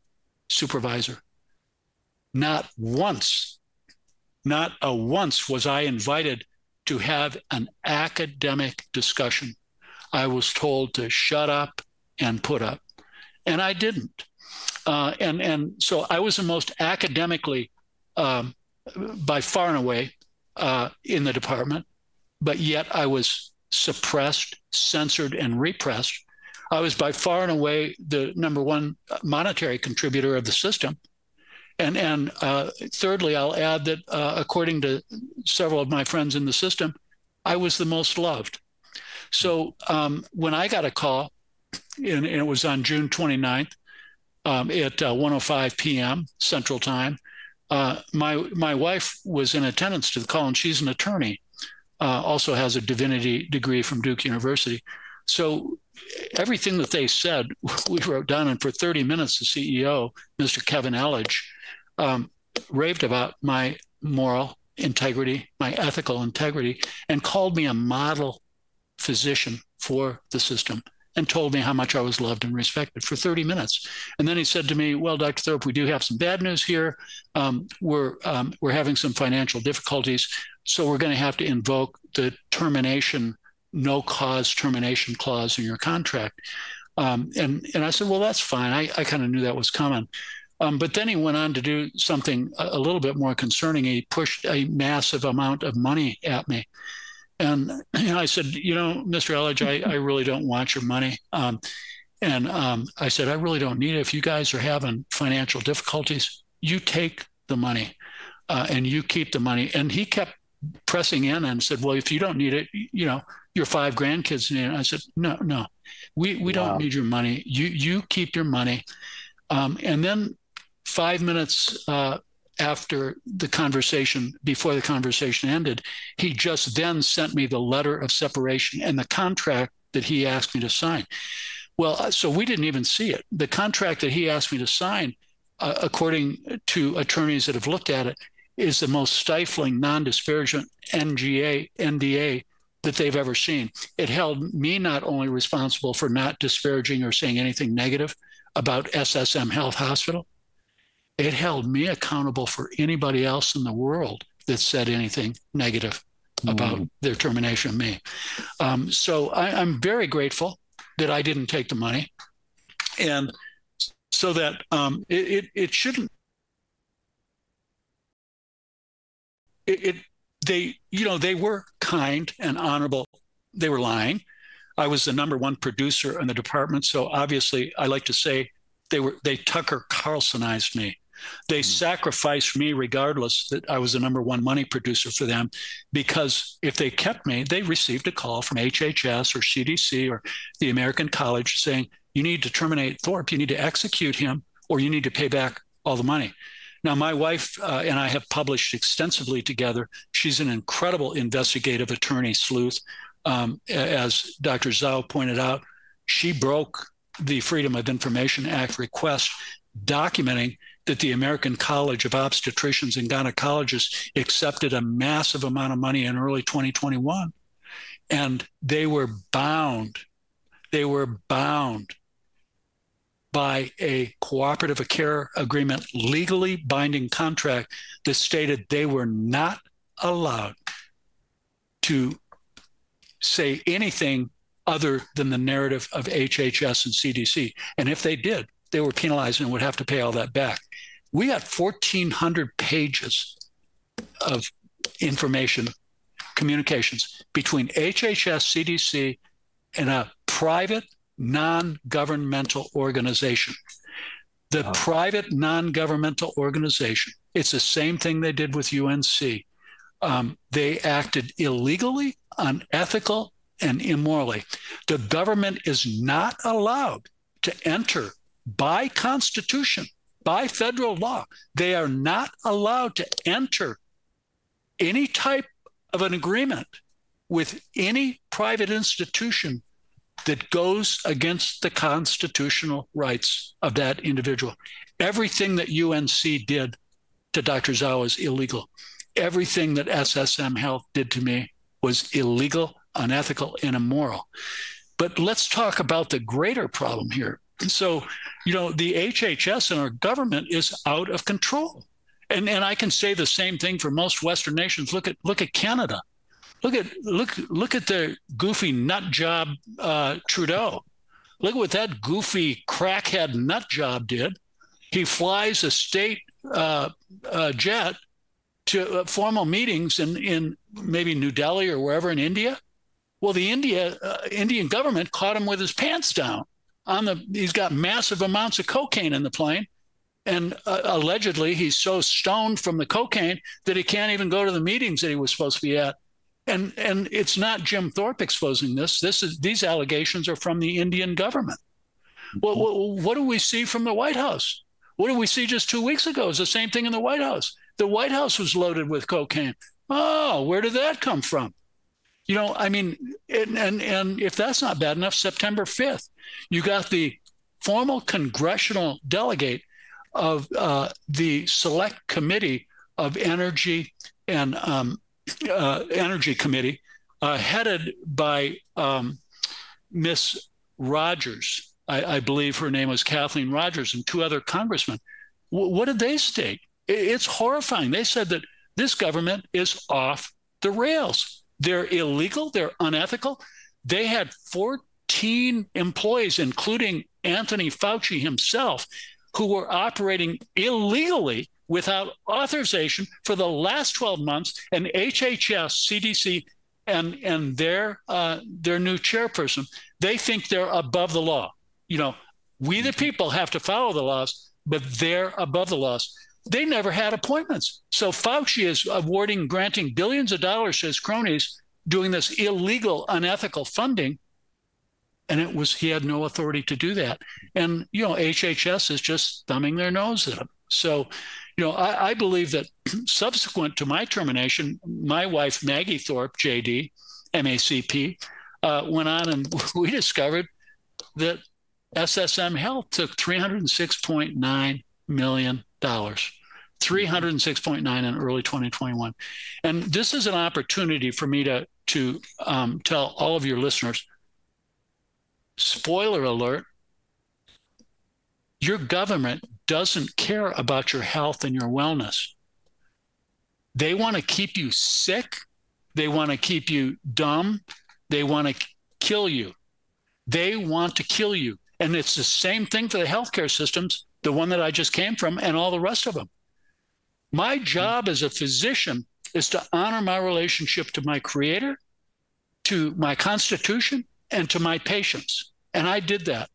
supervisor. Not once was I invited to have an academic discussion. I was told to shut up and put up, and I didn't. And so I was the most academically, by far and away, in the department, but yet I was suppressed, censored, and repressed. I was by far and away the number one monetary contributor of the system. And thirdly, I'll add that according to several of my friends in the system, I was the most loved. So when I got a call, and it was on June 29th, at 1:05 p.m. Central Time. My wife was in attendance to the call, and she's an attorney, also has a divinity degree from Duke University. So everything that they said, we wrote down, and for 30 minutes, the CEO, Mr. Kevin Elledge, raved about my moral integrity, my ethical integrity, and called me a model physician for the system and told me how much I was loved and respected for 30 minutes. And then he said to me, well, Dr. Thorpe, we do have some bad news here. We're having some financial difficulties, so we're going to have to invoke the termination, no cause termination clause in your contract. And I said, well, that's fine. I kind of knew that was coming. But then he went on to do something a little bit more concerning. He pushed a massive amount of money at me. And I said, you know, Mr. Elledge, I really don't want your money. I said, I really don't need it. If you guys are having financial difficulties, you take the money and you keep the money. And he kept pressing in and said, well, if you don't need it, you know, your 5 grandkids need it. And I said, no, we don't need your money. You keep your money. And then 5 minutes before the conversation ended, he just then sent me the letter of separation and the contract that he asked me to sign. Well, so we didn't even see it. The contract that he asked me to sign, according to attorneys that have looked at it, is the most stifling, non-disparagement NDA that they've ever seen. It held me not only responsible for not disparaging or saying anything negative about SSM Health Hospital, it held me accountable for anybody else in the world that said anything negative about their termination of me. So I'm very grateful that I didn't take the money. And so that it shouldn't. They were kind and honorable. They were lying. I was the #1 producer in the department. So obviously, I like to say they Tucker Carlsonized me. They sacrificed me regardless that I was the #1 money producer for them, because if they kept me, they received a call from HHS or CDC or the American College saying, you need to terminate Thorpe, you need to execute him, or you need to pay back all the money. Now, my wife and I have published extensively together. She's an incredible investigative attorney sleuth. As Dr. Zow pointed out, she broke the Freedom of Information Act request, documenting that the American College of Obstetricians and Gynecologists accepted a massive amount of money in early 2021, and they were bound by a cooperative of care agreement, legally binding contract that stated they were not allowed to say anything other than the narrative of HHS and CDC. And if they did, they were penalized and would have to pay all that back. We got 1,400 pages of information, communications between HHS, CDC, and a private non-governmental organization. The private non-governmental organization, it's the same thing they did with UNC. They acted illegally, unethical, and immorally. The government is not allowed to enter by Constitution, by federal law. They are not allowed to enter any type of an agreement with any private institution that goes against the constitutional rights of that individual. Everything that UNC did to Dr. Zow is illegal. Everything that SSM Health did to me was illegal, unethical, and immoral. But let's talk about the greater problem here. So, you know, the HHS and our government is out of control. And I can say the same thing for most Western nations. Look at Canada. Look at the goofy nut job Trudeau. Look at what that goofy crackhead nut job did. He flies a state jet to formal meetings in maybe New Delhi or wherever in India. Well, the Indian government caught him with his pants down. He's got massive amounts of cocaine in the plane, and allegedly he's so stoned from the cocaine that he can't even go to the meetings that he was supposed to be at. And it's not Jim Thorpe exposing this. These allegations are from the Indian government. Well, what do we see from the White House? What do we see just 2 weeks ago? Is the same thing in the White House. The White House was loaded with cocaine. Oh, where did that come from? You know, I mean, and if that's not bad enough, September 5th, you got the formal congressional delegate of the Select Committee of Energy and Energy Committee, headed by Miss Rogers. I believe her name was Kathleen Rogers, and two other congressmen. What did they state? It's horrifying. They said that this government is off the rails. They're illegal. They're unethical. They had 14 employees, including Anthony Fauci himself, who were operating illegally without authorization for the last 12 months. And HHS, CDC, and their new chairperson, they think they're above the law. You know, we the people have to follow the laws, but they're above the laws. They never had appointments. So Fauci is granting billions of dollars to his cronies, doing this illegal, unethical funding. And it was, he had no authority to do that. And, you know, HHS is just thumbing their nose at him. So, you know, I believe that subsequent to my termination, my wife, Maggie Thorpe, JD, MACP, went on and we discovered that SSM Health took $306.9 million. $306.9 in early 2021. And this is an opportunity for me to tell all of your listeners, spoiler alert, your government doesn't care about your health and your wellness. They want to keep you sick. They want to keep you dumb. They want to kill you. They want to kill you. And it's the same thing for the healthcare systems, the one that I just came from, and all the rest of them. My job as a physician is to honor my relationship to my creator, to my constitution, and to my patients. And I did that.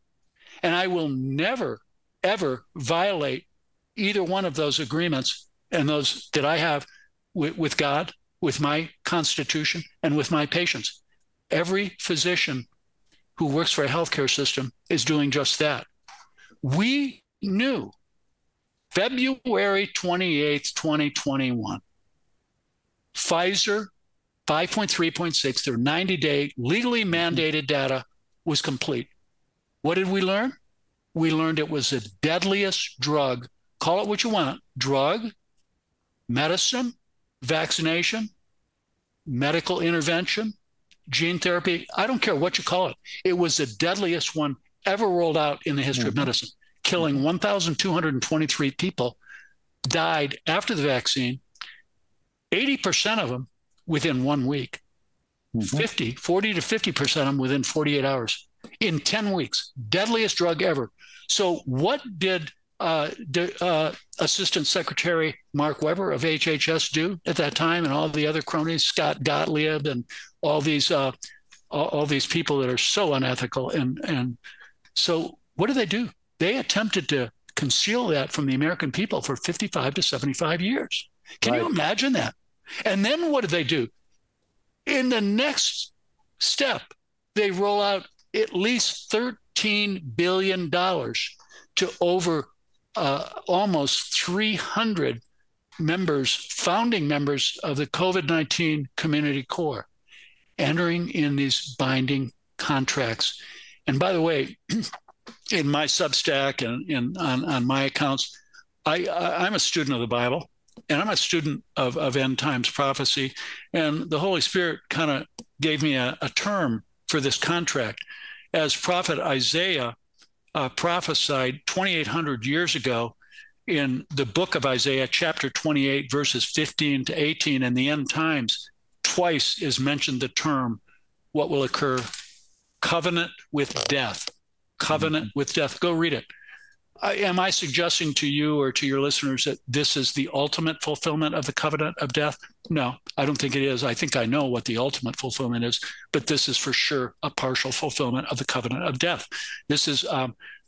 And I will never, ever violate either one of those agreements and those that I have with God, with my constitution, and with my patients. Every physician who works for a healthcare system is doing just that. We knew February 28th, 2021, Pfizer 5.3.6, their 90-day legally mandated data was complete. What did we learn? We learned it was the deadliest drug, call it what you want, drug, medicine, vaccination, medical intervention, gene therapy, I don't care what you call it. It was the deadliest one ever rolled out in the history of medicine, killing 1,223 people, died after the vaccine, 80% of them within 1 week, 40 to 50% of them within 48 hours, in 10 weeks, deadliest drug ever. So what did Assistant Secretary Mark Weber of HHS do at that time, and all the other cronies, Scott Gottlieb, and all these people that are so unethical? And so what do they do? They attempted to conceal that from the American people for 55 to 75 years. Can you imagine that? And then what do they do? In the next step, they roll out at least $13 billion to over almost 300 members, founding members of the COVID-19 community core, entering in these binding contracts. And by the way, in my Substack and on my accounts, I'm a student of the Bible, and I'm a student of end times prophecy. And the Holy Spirit kind of gave me a term for this contract. As prophet Isaiah prophesied 2,800 years ago in the book of Isaiah, chapter 28, verses 15 to 18, in the end times, twice is mentioned the term, what will occur, covenant with death. Covenant with death. Go read it. Am I suggesting to you or to your listeners that this is the ultimate fulfillment of the covenant of death? No, I don't think it is. I think I know what the ultimate fulfillment is, but this is for sure a partial fulfillment of the covenant of death. This is,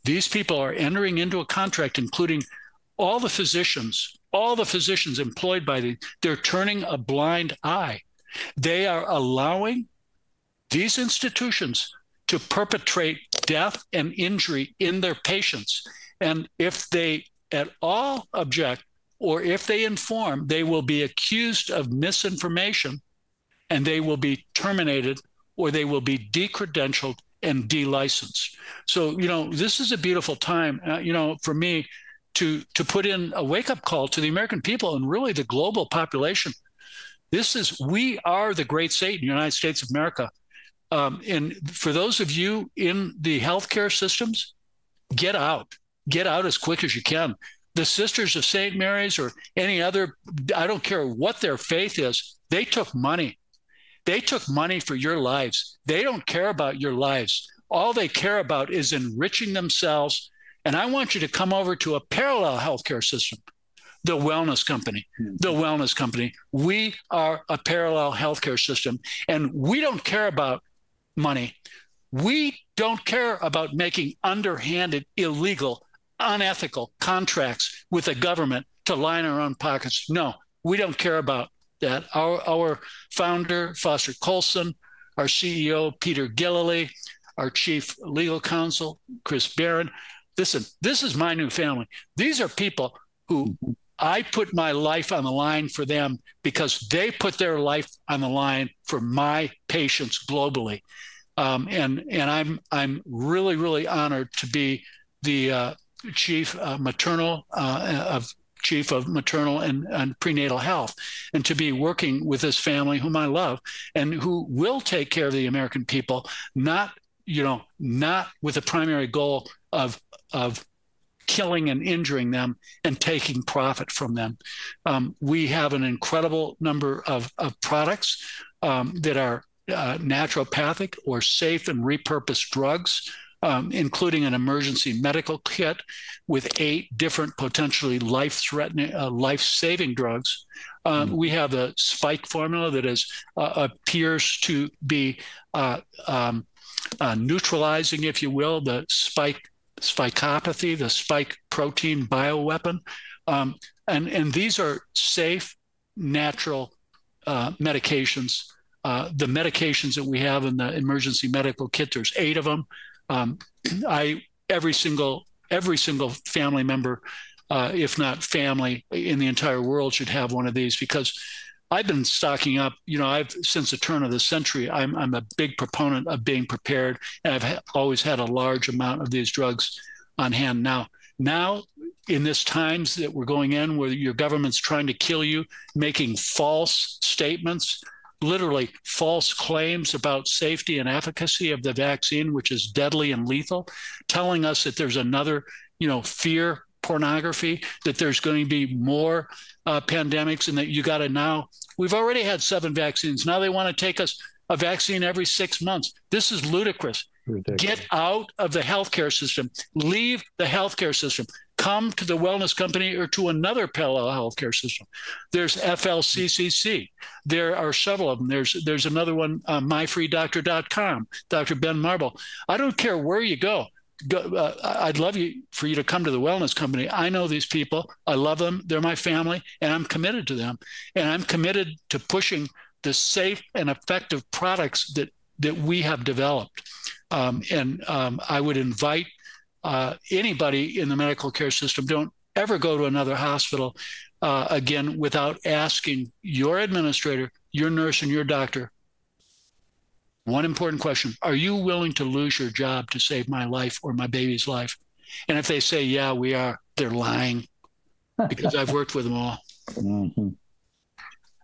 these people are entering into a contract, including all the physicians employed by they're turning a blind eye. They are allowing these institutions to perpetrate death and injury in their patients. And if they at all object, or if they inform, they will be accused of misinformation, and they will be terminated, or they will be decredentialed and delicensed. So, you know, this is a beautiful time. You know, for me, to put in a wake-up call to the American people and really the global population. We are the great state in the United States of America. And for those of you in the healthcare systems, get out as quick as you can. The Sisters of St. Mary's or any other, I don't care what their faith is, they took money. They took money for your lives. They don't care about your lives. All they care about is enriching themselves. And I want you to come over to a parallel healthcare system, the Wellness Company, the Wellness Company. We are a parallel healthcare system, and we don't care about money. We don't care about making underhanded, illegal, unethical contracts with the government to line our own pockets. No, we don't care about that. Our founder, Foster Colson, our CEO, Peter Gilliley, our chief legal counsel, Chris Barron. Listen, this is my new family. These are people who I put my life on the line for them because they put their life on the line for my patients globally. And I'm really, really honored to be the chief of maternal and prenatal health, and to be working with this family whom I love and who will take care of the American people, not with the primary goal of killing and injuring them and taking profit from them. We have an incredible number of products that are naturopathic or safe and repurposed drugs, including an emergency medical kit with 8 different potentially life-threatening, life-saving drugs. We have a spike formula that appears to be neutralizing, if you will, the spikopathy, the spike protein bioweapon. And these are safe, natural medications. The medications that we have in the emergency medical kit, there's 8 of them. Every single family member, if not family in the entire world, should have one of these, because I've been stocking up. Since the turn of the century, I'm a big proponent of being prepared, and I've always had a large amount of these drugs on hand. Now, in this times that we're going in, where your government's trying to kill you, making false statements, literally false claims about safety and efficacy of the vaccine, which is deadly and lethal, telling us that there's another, fear pornography, that there's going to be more pandemics, and that you got to now. We've already had 7 vaccines. Now they want to take us a vaccine every 6 months. This is ludicrous. Ridiculous. Get out of the healthcare system. Leave the healthcare system. Come to the Wellness Company or to another parallel healthcare system. There's FLCCC. There are several of them. There's another one, myfreedoctor.com, Dr. Ben Marble. I don't care where you go. I'd love for you to come to the Wellness Company. I know these people. I love them. They're my family, and I'm committed to them. And I'm committed to pushing the safe and effective products that we have developed. I would invite anybody in the medical care system, don't ever go to another hospital again without asking your administrator, your nurse, and your doctor one important question: are you willing to lose your job to save my life or my baby's life? And if they say, yeah, we are, they're lying, because I've worked with them all. Mm-hmm.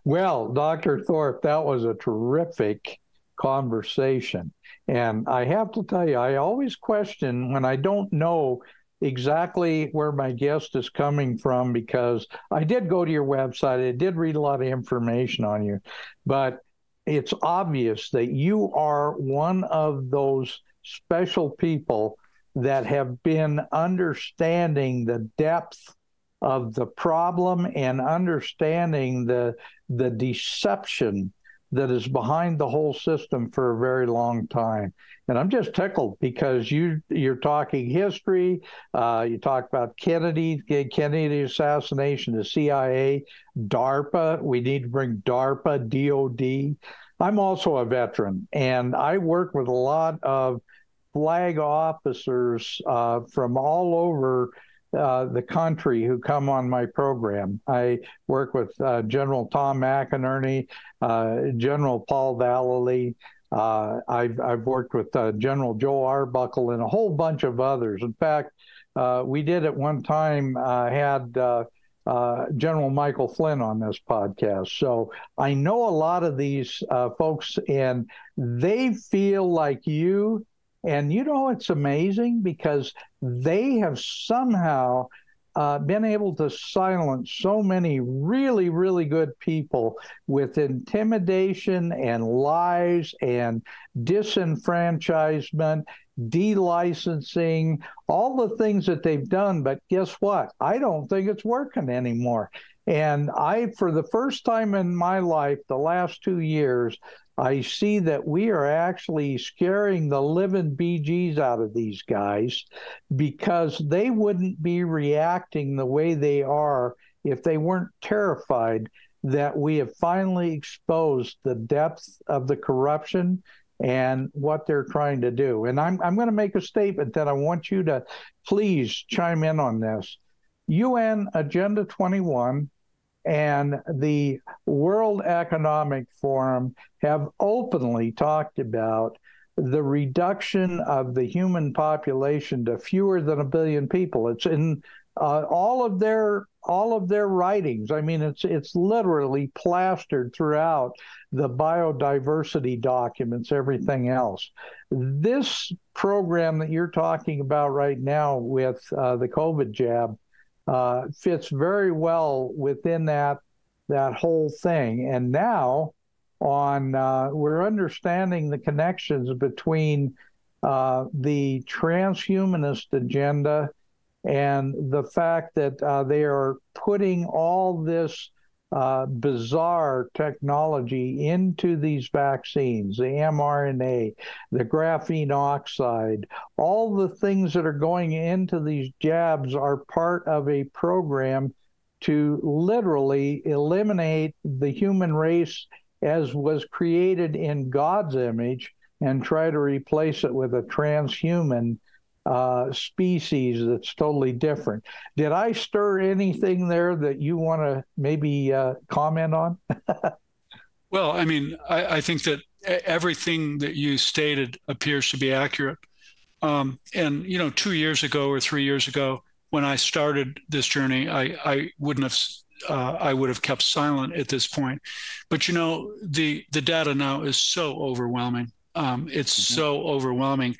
Well, Dr. Thorpe, that was a terrific conversation. And I have to tell you, I always question when I don't know exactly where my guest is coming from, because I did go to your website. I did read a lot of information on you, but it's obvious that you are one of those special people that have been understanding the depth of the problem and understanding the deception that is behind the whole system for a very long time. And I'm just tickled because you're talking history. You talk about Kennedy assassination, the CIA, DARPA. We need to bring DARPA, DOD. I'm also a veteran, and I work with a lot of flag officers from all over the country who come on my program. I work with General Tom McInerney, General Paul Vallely. I've worked with General Joe Arbuckle and a whole bunch of others. In fact, We did at one time had General Michael Flynn on this podcast. So I know a lot of these folks, and they feel like you. And, you know, it's amazing because they have somehow been able to silence so many really, really good people with intimidation and lies and disenfranchisement, delicensing, all the things that they've done. But guess what? I don't think it's working anymore. And I, for the first time in my life, the last 2 years, I see that we are actually scaring the living BGs out of these guys because they wouldn't be reacting the way they are if they weren't terrified that we have finally exposed the depth of the corruption and what they're trying to do. And I'm going to make a statement that I want you to please chime in on this. UN Agenda 21 and the World Economic Forum have openly talked about the reduction of the human population to fewer than 1 billion people. It's in all of their writings. I mean, it's literally plastered throughout the biodiversity documents, everything else. This program that you're talking about right now with the COVID jab fits very well within that whole thing. And now we're understanding the connections between the transhumanist agenda and the fact that they are putting all this bizarre technology into these vaccines, the mRNA, the graphene oxide, all the things that are going into these jabs are part of a program to literally eliminate the human race as was created in God's image and try to replace it with a transhuman species that's totally different. Did I stir anything there that you want to maybe comment on? Well, I mean, I think that everything that you stated appears to be accurate. And, you know, 2 years ago or 3 years ago, when I started this journey, I wouldn't have, I would have kept silent at this point. But, you know, the data now is so overwhelming. It's so overwhelming.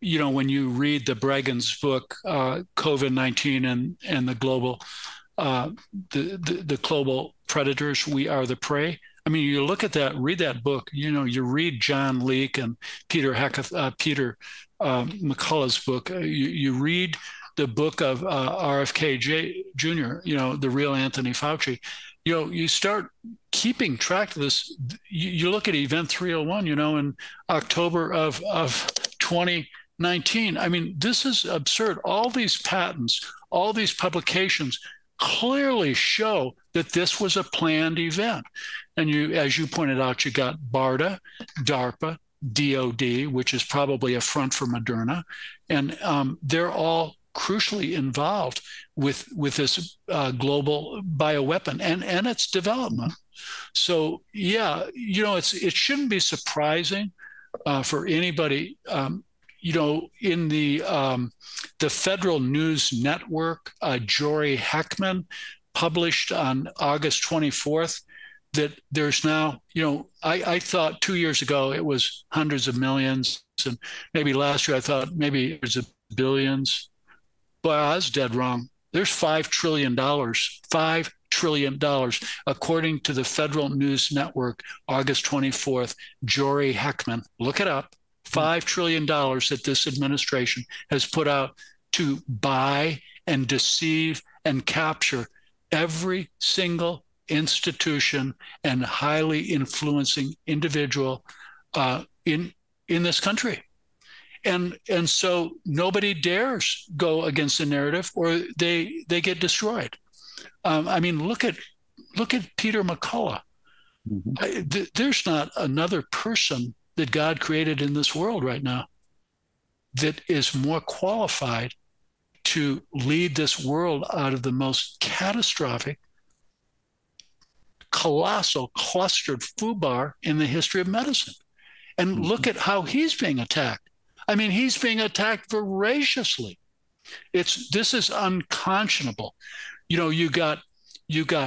You know, when you read the Bregan's book, COVID-19 and the global, the global predators, we are the prey. I mean, you look at that, read that book. You know, you read John Leake and Peter McCullough's book. You read the book of RFK Jr. You know, the real Anthony Fauci. You know, you start keeping track of this. You look at Event 301. You know, in October of 2019. I mean, this is absurd. All these patents, all these publications clearly show that this was a planned event. And you, as you pointed out, you got BARDA, DARPA, DOD, which is probably a front for Moderna. And they're all crucially involved with this global bioweapon and its development. So, yeah, you know, it shouldn't be surprising for anybody. You know, in the Federal News Network, Jory Heckman published on August 24th that there's now, you know, I thought 2 years ago it was hundreds of millions, and maybe last year I thought maybe it was billions. But I was dead wrong. There's $5 trillion, $5 trillion, according to the Federal News Network, August 24th, Jory Heckman. Look it up. $5 trillion that this administration has put out to buy and deceive and capture every single institution and highly influencing individual in this country. And so nobody dares go against the narrative or they get destroyed. I mean, look at Peter McCullough. Mm-hmm. There's not another person that God created in this world right now that is more qualified to lead this world out of the most catastrophic, colossal, clustered foobar in the history of medicine. And look at how he's being attacked. I mean, he's being attacked voraciously. This is unconscionable. You know, you got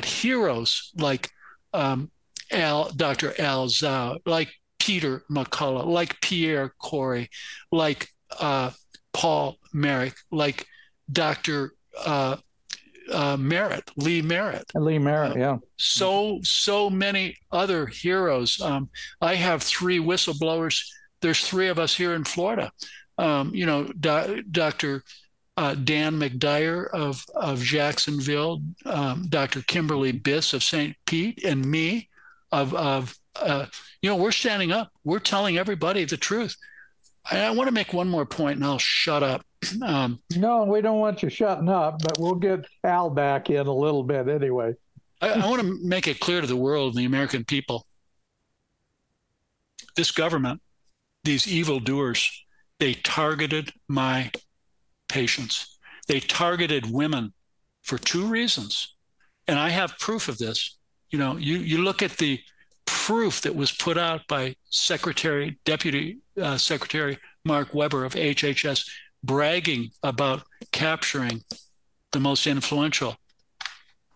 heroes like Dr. Al Zow, like Peter McCullough, like Pierre Kory, like Paul Merrick, like Dr. Lee Merritt. Yeah. So many other heroes. I have three whistleblowers. There's three of us here in Florida. Dr. Dan McDyer of Jacksonville, Dr. Kimberly Biss of St. Pete, and me we're standing up. We're telling everybody the truth. I want to make one more point, and I'll shut up. No, we don't want you shutting up, but we'll get Al back in a little bit anyway. I want to make it clear to the world and the American people, this government, these evildoers, they targeted my patients. They targeted women for two reasons. And I have proof of this. You know, you look at the proof that was put out by Deputy Secretary Mark Weber of HHS, bragging about capturing the most influential,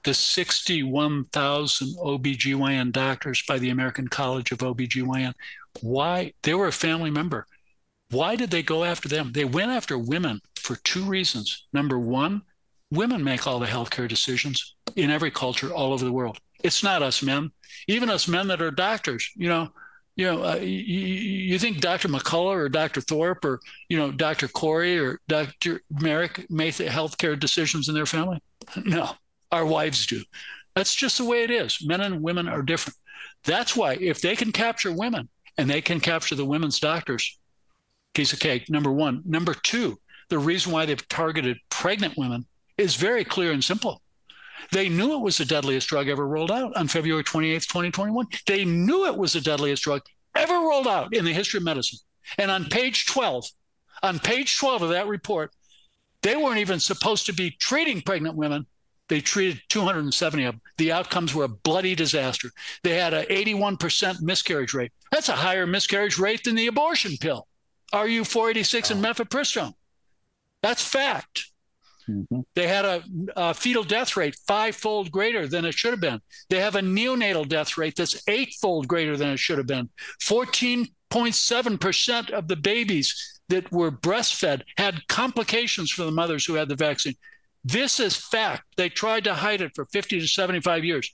the 61,000 OBGYN doctors by the American College of OBGYN. Why? They were a family member. Why did they go after them? They went after women for two reasons. Number one, women make all the healthcare decisions in every culture all over the world. It's not us men, even us men that are doctors. You think Dr. McCullough or Dr. Thorpe or, Dr. Kory or Dr. Merrick made healthcare decisions in their family? No, our wives do. That's just the way it is. Men and women are different. That's why if they can capture women and they can capture the women's doctors, piece of cake, number one. Number two, the reason why they've targeted pregnant women is very clear and simple. They knew it was the deadliest drug ever rolled out on February 28th, 2021. They knew it was the deadliest drug ever rolled out in the history of medicine. And on page 12 of that report, they weren't even supposed to be treating pregnant women. They treated 270 of them. The outcomes were a bloody disaster. They had an 81% miscarriage rate. That's a higher miscarriage rate than the abortion pill, RU-486 and mifepristone. That's fact. Mm-hmm. They had a fetal death rate 5-fold greater than it should have been. They have a neonatal death rate that's 8-fold greater than it should have been. 14.7% of the babies that were breastfed had complications for the mothers who had the vaccine. This is fact. They tried to hide it for 50 to 75 years.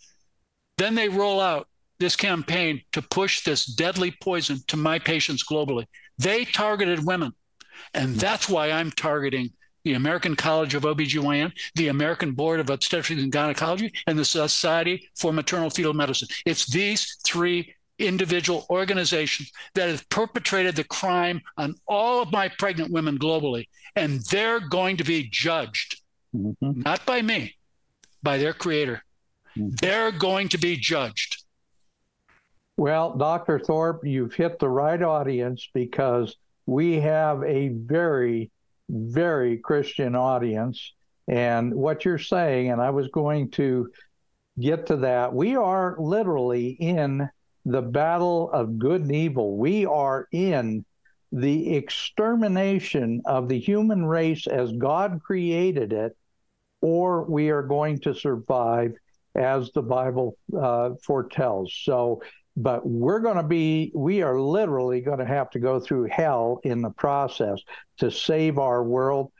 Then they roll out this campaign to push this deadly poison to my patients globally. They targeted women, and that's why I'm targeting the American College of OBGYN, the American Board of Obstetrics and Gynecology, and the Society for Maternal Fetal Medicine. It's these three individual organizations that have perpetrated the crime on all of my pregnant women globally, and they're going to be judged, mm-hmm. not by me, by their creator. Mm-hmm. They're going to be judged. Well, Dr. Thorpe, you've hit the right audience because we have a very, very Christian audience. And what you're saying, and I was going to get to that, we are literally in the battle of good and evil. We are in the extermination of the human race as God created it, or we are going to survive as the Bible foretells. So, but we are literally going to have to go through hell in the process to save our world.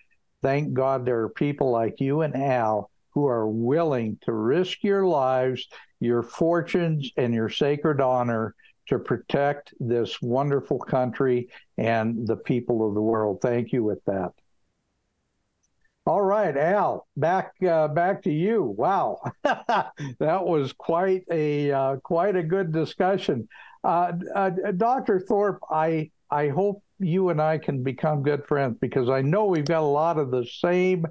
Thank God there are people like you and Al who are willing to risk your lives, your fortunes, and your sacred honor to protect this wonderful country and the people of the world. Thank you with that. All right, Al, back to you. Wow, that was quite a good discussion, Dr. Thorpe. I hope you and I can become good friends because I know we've got a lot of the same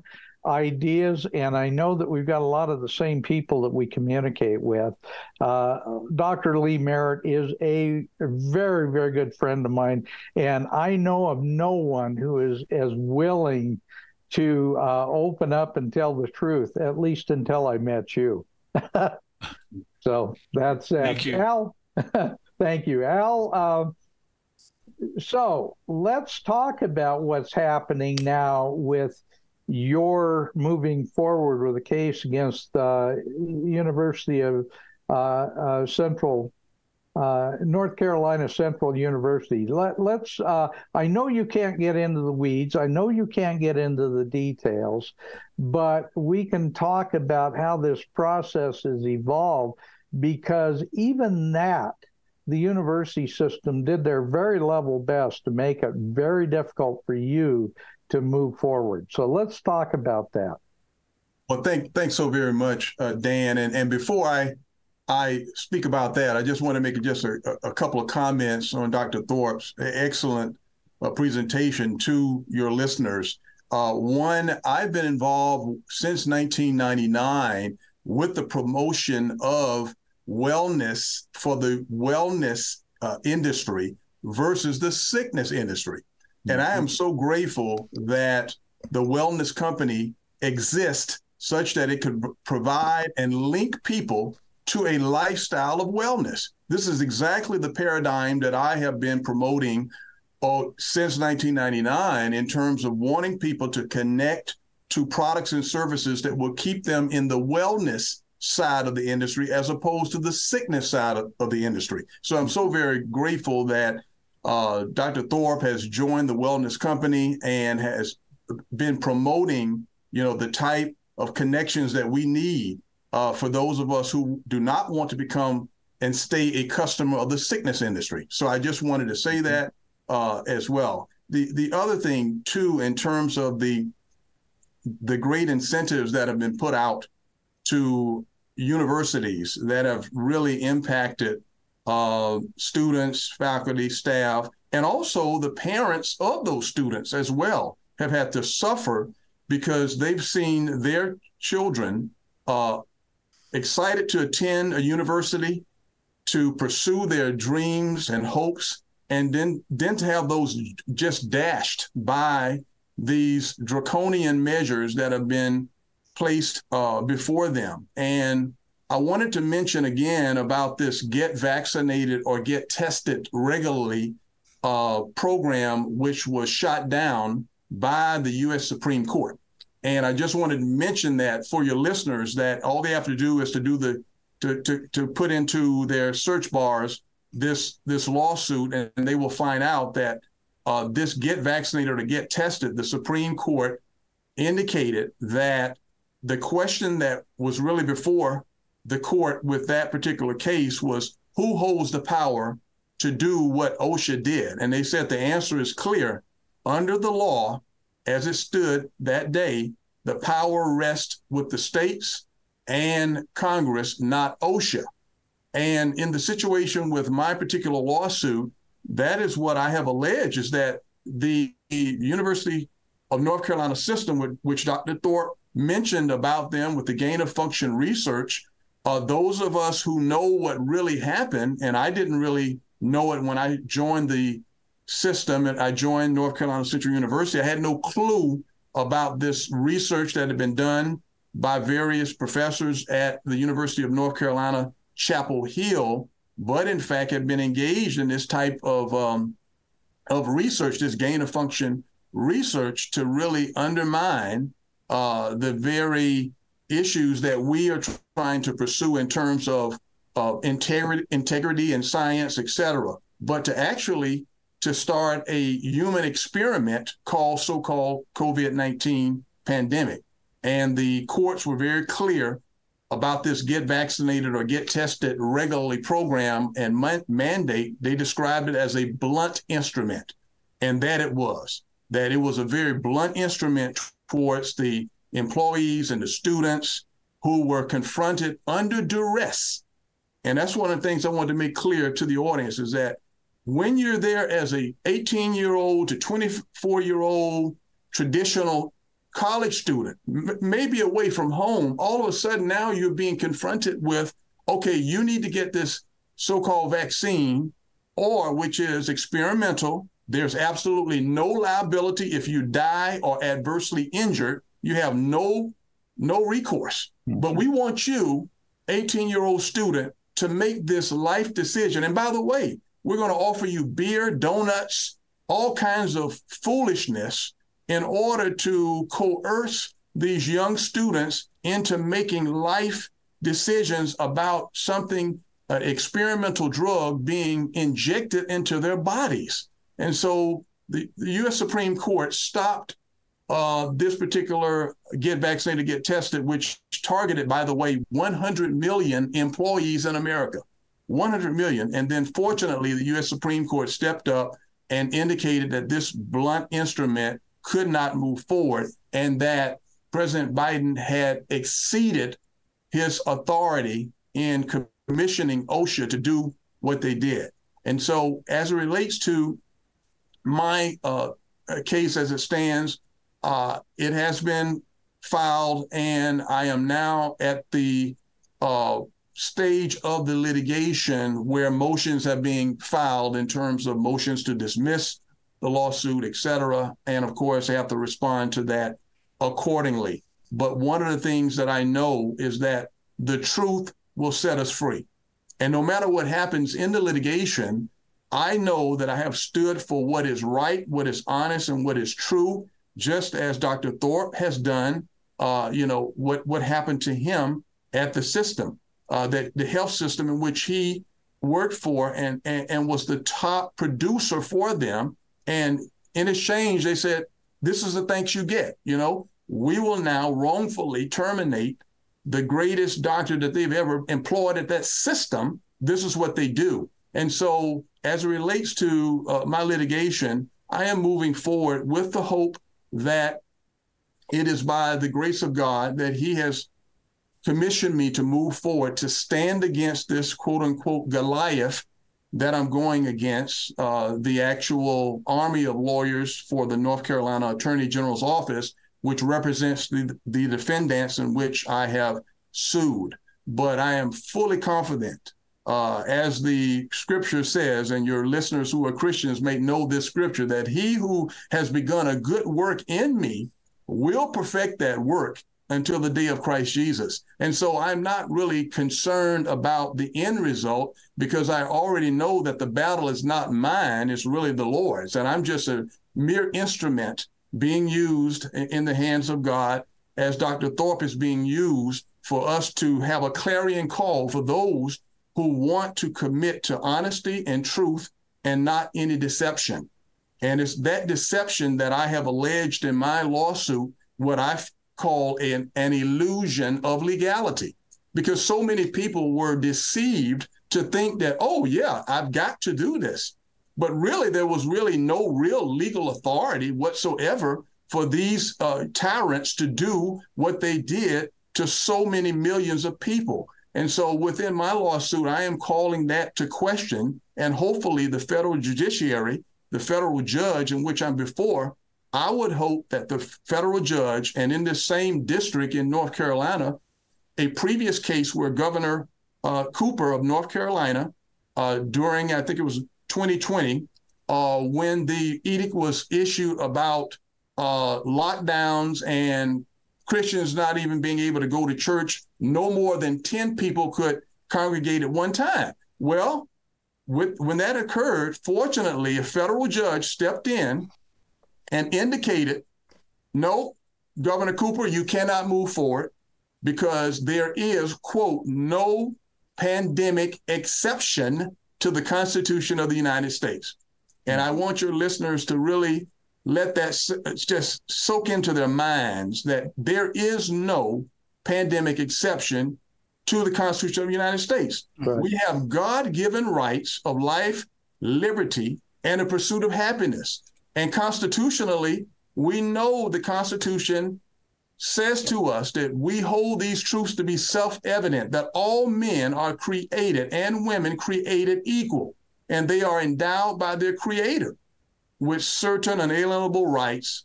ideas, and I know that we've got a lot of the same people that we communicate with. Dr. Lee Merritt is a very, very good friend of mine, and I know of no one who is as willing to open up and tell the truth, at least until I met you. So that's it. Thank you. Al, thank you, Al. So let's talk about what's happening now with you're moving forward with a case against University of North Carolina Central University. Let's. I know you can't get into the weeds. I know you can't get into the details, but we can talk about how this process has evolved, because even that, the university system did their very level best to make it very difficult for you to move forward. So let's talk about that. Well, thanks so very much, Dan. And before I speak about that, I just want to make just a couple of comments on Dr. Thorpe's excellent presentation to your listeners. One, I've been involved since 1999 with the promotion of wellness for the wellness industry versus the sickness industry. And I am so grateful that the Wellness Company exists such that it could provide and link people to a lifestyle of wellness. This is exactly the paradigm that I have been promoting since 1999 in terms of wanting people to connect to products and services that will keep them in the wellness side of the industry as opposed to the sickness side of the industry. So I'm so very grateful that Dr. Thorpe has joined the Wellness Company and has been promoting, the type of connections that we need for those of us who do not want to become and stay a customer of the sickness industry. So I just wanted to say that as well. The other thing too, in terms of the great incentives that have been put out to universities that have really impacted students, faculty, staff, and also the parents of those students as well have had to suffer because they've seen their children excited to attend a university, to pursue their dreams and hopes, and then to have those just dashed by these draconian measures that have been placed before them. And I wanted to mention again about this get vaccinated or get tested regularly program, which was shot down by the U.S. Supreme Court. And I just wanted to mention that for your listeners, that all they have to do is to put into their search bars this lawsuit, and they will find out that this get vaccinated or get tested, the Supreme Court indicated that the question that was really before the court with that particular case was, who holds the power to do what OSHA did? And they said the answer is clear. Under the law, as it stood that day, the power rests with the states and Congress, not OSHA. And in the situation with my particular lawsuit, that is what I have alleged, is that the University of North Carolina system, which Dr. Thorpe mentioned about them with the gain of function research, those of us who know what really happened, and I didn't really know it when I joined the system and I joined North Carolina Central University. I had no clue about this research that had been done by various professors at the University of North Carolina, Chapel Hill, but in fact had been engaged in this type of research, this gain of function research, to really undermine the very issues that we are trying to pursue in terms of integrity and science, et cetera. But to actually start a human experiment called so-called COVID-19 pandemic. And the courts were very clear about this get vaccinated or get tested regularly program and mandate. They described it as a blunt instrument, and that it was a very blunt instrument towards the employees and the students who were confronted under duress. And that's one of the things I wanted to make clear to the audience, is that when you're there as a 18-year-old to 24-year-old traditional college student, maybe away from home, all of a sudden now you're being confronted with, okay, you need to get this so-called vaccine, or which is experimental. There's absolutely no liability if you die or adversely injured. You have no recourse. Mm-hmm. But we want you, 18-year-old student, to make this life decision. And by the way, we're going to offer you beer, donuts, all kinds of foolishness in order to coerce these young students into making life decisions about something, an experimental drug being injected into their bodies. And so the U.S. Supreme Court stopped this particular get vaccinated, get tested, which targeted, by the way, 100 million employees in America, 100 million. And then fortunately, the U.S. Supreme Court stepped up and indicated that this blunt instrument could not move forward and that President Biden had exceeded his authority in commissioning OSHA to do what they did. And so as it relates to my case as it stands, it has been filed and I am now at the stage of the litigation where motions are being filed in terms of motions to dismiss the lawsuit, et cetera. And of course, I have to respond to that accordingly. But one of the things that I know is that the truth will set us free. And no matter what happens in the litigation, I know that I have stood for what is right, what is honest, and what is true, just as Dr. Thorpe has done, what happened to him at the system, the health system in which he worked for and was the top producer for them. And in exchange, they said, this is the thanks you get. You know, we will now wrongfully terminate the greatest doctor that they've ever employed at that system. This is what they do. And so as it relates to my litigation, I am moving forward with the hope that it is by the grace of God that he has commissioned me to move forward, to stand against this quote unquote Goliath that I'm going against, the actual army of lawyers for the North Carolina Attorney General's office, which represents the defendants in which I have sued. But I am fully confident, as the scripture says, and your listeners who are Christians may know this scripture, that he who has begun a good work in me will perfect that work until the day of Christ Jesus. And so I'm not really concerned about the end result because I already know that the battle is not mine, it's really the Lord's. And I'm just a mere instrument being used in the hands of God as Dr. Thorpe is being used for us to have a clarion call for those who want to commit to honesty and truth and not any deception. And it's that deception that I have alleged in my lawsuit, what I call an illusion of legality, because so many people were deceived to think that, oh yeah, I've got to do this. But really, there was really no real legal authority whatsoever for these tyrants to do what they did to so many millions of people. And so within my lawsuit, I am calling that to question, and hopefully the federal judiciary, the federal judge in which I'm before, I would hope that the federal judge, and in this same district in North Carolina, a previous case where Governor Cooper of North Carolina, during, I think it was 2020, when the edict was issued about lockdowns and Christians not even being able to go to church, no more than 10 people could congregate at one time. Well, when that occurred, fortunately, a federal judge stepped in and indicated, no, Governor Cooper, you cannot move forward because there is, quote, no pandemic exception to the Constitution of the United States. And I want your listeners to really let that just soak into their minds that there is no pandemic exception to the Constitution of the United States. Right. We have God-given rights of life, liberty, and the pursuit of happiness. And constitutionally, we know the Constitution says to us that we hold these truths to be self-evident, that all men are created and women created equal, and they are endowed by their creator with certain unalienable rights,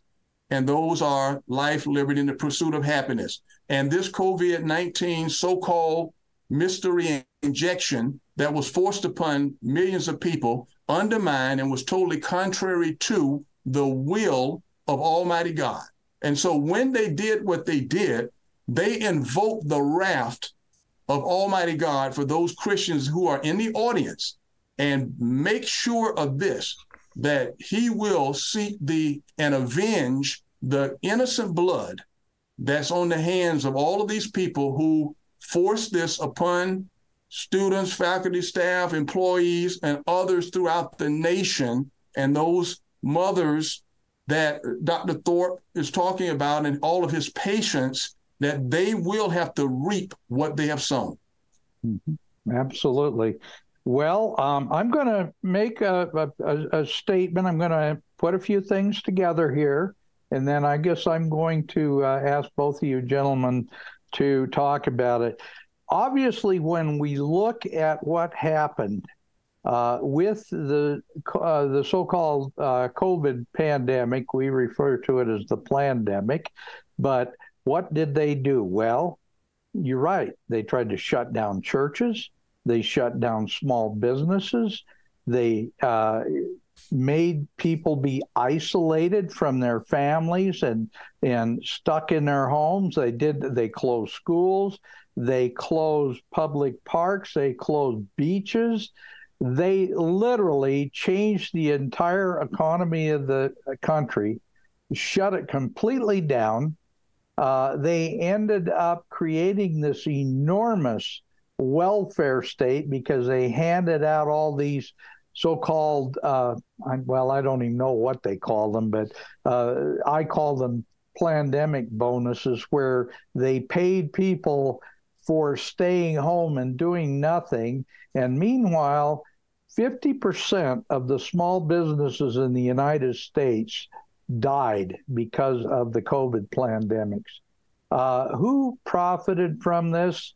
and those are life, liberty, and the pursuit of happiness. And this COVID-19 so-called mystery injection that was forced upon millions of people undermined and was totally contrary to the will of Almighty God. And so when they did what they did, they invoked the wrath of Almighty God for those Christians who are in the audience. And make sure of this, that he will seek and avenge the innocent blood that's on the hands of all of these people who forced this upon students, faculty, staff, employees, and others throughout the nation, and those mothers that Dr. Thorpe is talking about and all of his patients, that they will have to reap what they have sown. Absolutely. Well, I'm going to make a statement. I'm going to put a few things together here, and then I guess I'm going to ask both of you gentlemen to talk about it. Obviously, when we look at what happened with the so-called COVID pandemic, we refer to it as the plandemic, but what did they do? Well, you're right. They tried to shut down churches. They shut down small businesses. They made people be isolated from their families and stuck in their homes. They closed schools. They closed public parks. They closed beaches. They literally changed the entire economy of the country, shut it completely down. They ended up creating this enormous welfare state because they handed out all these so-called, well, I don't even know what they call them, but I call them plandemic bonuses, where they paid people for staying home and doing nothing. And meanwhile, 50% of the small businesses in the United States died because of the COVID pandemics. Who profited from this?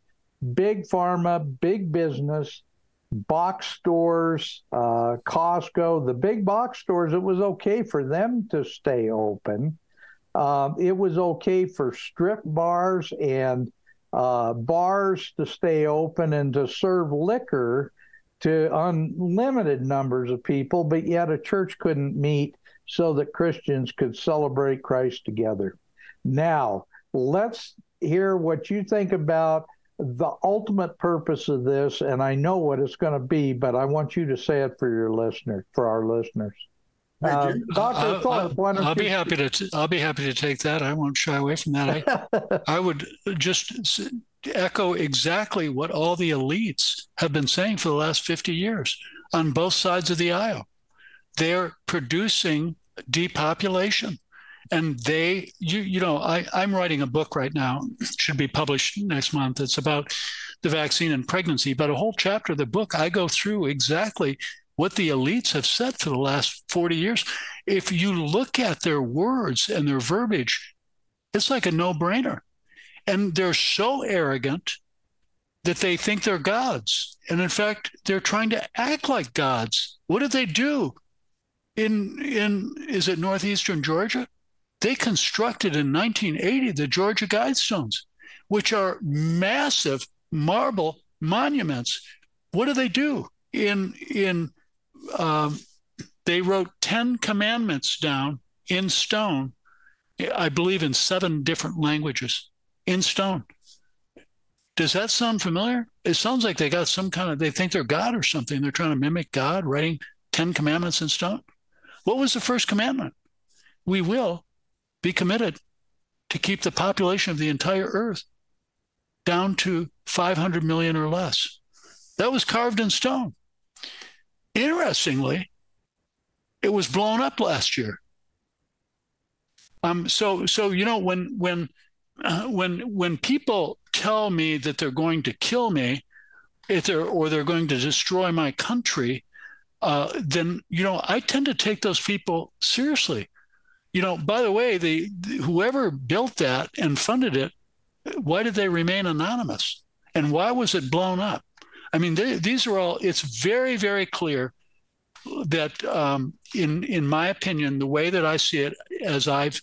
Big pharma, big business, box stores, Costco, the big box stores. It was okay for them to stay open. It was okay for strip bars and bars to stay open and to serve liquor to unlimited numbers of people, but yet a church couldn't meet so that Christians could celebrate Christ together. Now, let's hear what you think about the ultimate purpose of this, and I know what it's going to be, but I want you to say it for your listener, for our listeners. Dr. Thorpe, why don't you? I'll be happy to take that. I won't shy away from that. I would just echo exactly what all the elites have been saying for the last 50 years on both sides of the aisle. They're producing depopulation. And they, I'm writing a book right now, should be published next month. It's about the vaccine and pregnancy, but a whole chapter of the book, I go through exactly what the elites have said for the last 40 years. If you look at their words and their verbiage, it's like a no-brainer. And they're so arrogant that they think they're gods. And in fact, they're trying to act like gods. What did they do? In is it northeastern Georgia? They constructed in 1980 the Georgia Guidestones, which are massive marble monuments. What do they do? They wrote 10 commandments down in stone, I believe in 7 different languages, in stone. Does that sound familiar? It sounds like they got some kind of, they think they're God or something. They're trying to mimic God, writing 10 commandments in stone. What was the first commandment? We will be committed to keep the population of the entire earth down to 500 million or less. That was carved in stone. Interestingly, it was blown up last year. When people tell me that they're going to kill me, or they're going to destroy my country, then I tend to take those people seriously. By the way, whoever built that and funded it, why did they remain anonymous? And why was it blown up? I mean, these are all, it's very, very clear that, in my opinion, the way that I see it, as I've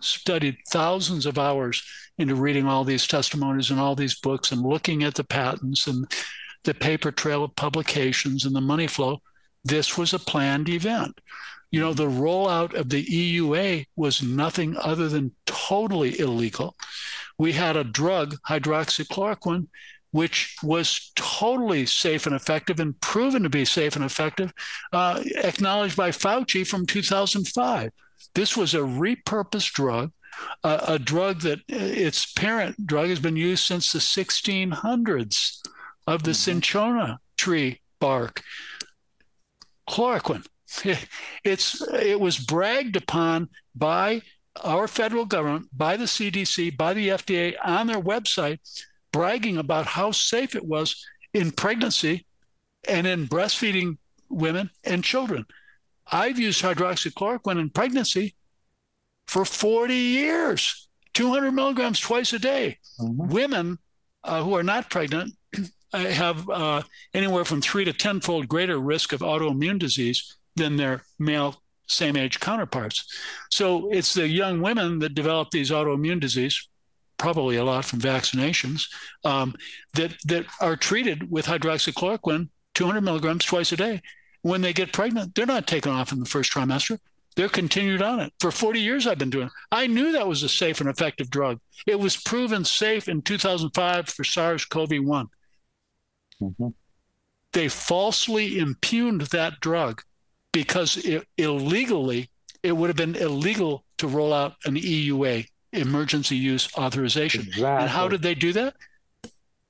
studied thousands of hours into reading all these testimonies and all these books and looking at the patents and the paper trail of publications and the money flow, this was a planned event. The rollout of the EUA was nothing other than totally illegal. We had a drug, hydroxychloroquine, which was totally safe and effective and proven to be safe and effective, acknowledged by Fauci from 2005. This was a repurposed drug, a drug that its parent drug has been used since the 1600s of the cinchona tree bark. Chloroquine. It was bragged upon by our federal government, by the CDC, by the FDA on their website, bragging about how safe it was in pregnancy and in breastfeeding women and children. I've used hydroxychloroquine in pregnancy for 40 years, 200 milligrams twice a day. Women who are not pregnant have anywhere from 3 to 10-fold greater risk of autoimmune disease than their male same-age counterparts. So it's the young women that develop these autoimmune disease, probably a lot from vaccinations, that are treated with hydroxychloroquine, 200 milligrams twice a day. When they get pregnant, they're not taken off in the first trimester. They're continued on it. For 40 years, I've been doing it. I knew that was a safe and effective drug. It was proven safe in 2005 for SARS-CoV-1. They falsely impugned that drug because it would have been illegal to roll out an EUA, emergency use authorization. Exactly. And how did they do that?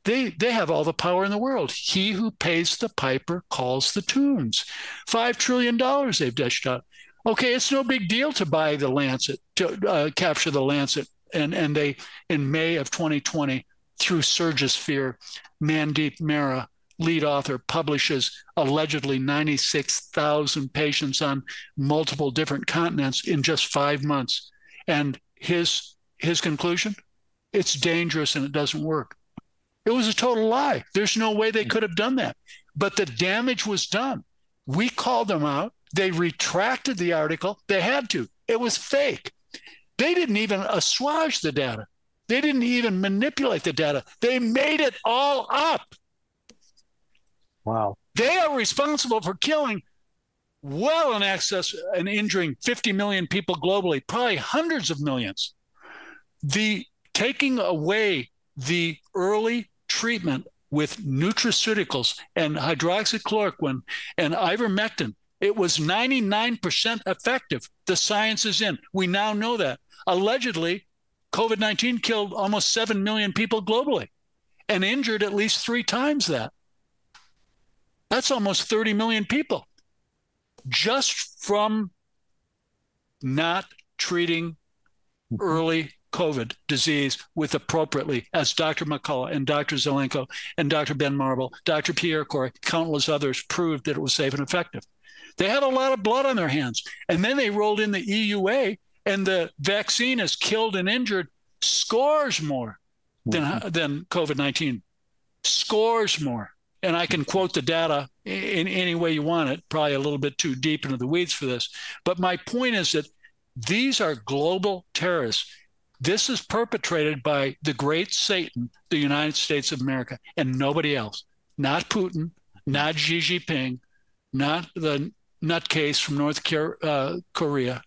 They have all the power in the world. He who pays the piper calls the tunes. $5 trillion they've dished out. Okay, it's no big deal to buy the Lancet, to capture the Lancet. And they, in May of 2020, through Surgisphere, Mandeep Mehra, lead author, publishes allegedly 96,000 patients on multiple different continents in just 5 months. And his conclusion, it's dangerous and it doesn't work. It was a total lie. There's no way they could have done that. But the damage was done. We called them out. They retracted the article. They had to. It was fake. They didn't even assuage the data. They didn't even manipulate the data. They made it all up. Wow. They are responsible for killing well in excess and injuring 50 million people globally, probably hundreds of millions. The taking away the early treatment with nutraceuticals and hydroxychloroquine and ivermectin, it was 99% effective. The science is in. We now know that. Allegedly, COVID-19 killed almost 7 million people globally and injured at least 3 times that. That's almost 30 million people just from not treating early COVID disease with appropriately, as Dr. McCullough and Dr. Zelenko and Dr. Ben Marble, Dr. Pierre Kory, countless others proved that it was safe and effective. They had a lot of blood on their hands. And then they rolled in the EUA, and the vaccine has killed and injured scores more than COVID-19. Scores more. And I can quote the data in any way you want it, probably a little bit too deep into the weeds for this. But my point is that these are global terrorists. This is perpetrated by the great Satan, the United States of America, and nobody else. Not Putin, not Xi Jinping, not the nutcase from North Korea.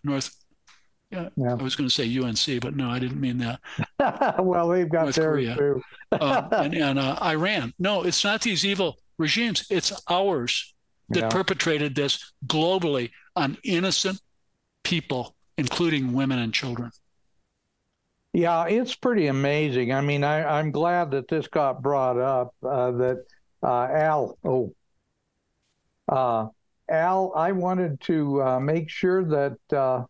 I was going to say UNC, but no, I didn't mean that. Well, we've got North Korea too. and Iran. No, it's not these evil regimes. It's ours that perpetrated this globally on innocent people, including women and children. Yeah, it's pretty amazing. I mean, I'm glad that this got brought up, Al, I wanted to make sure that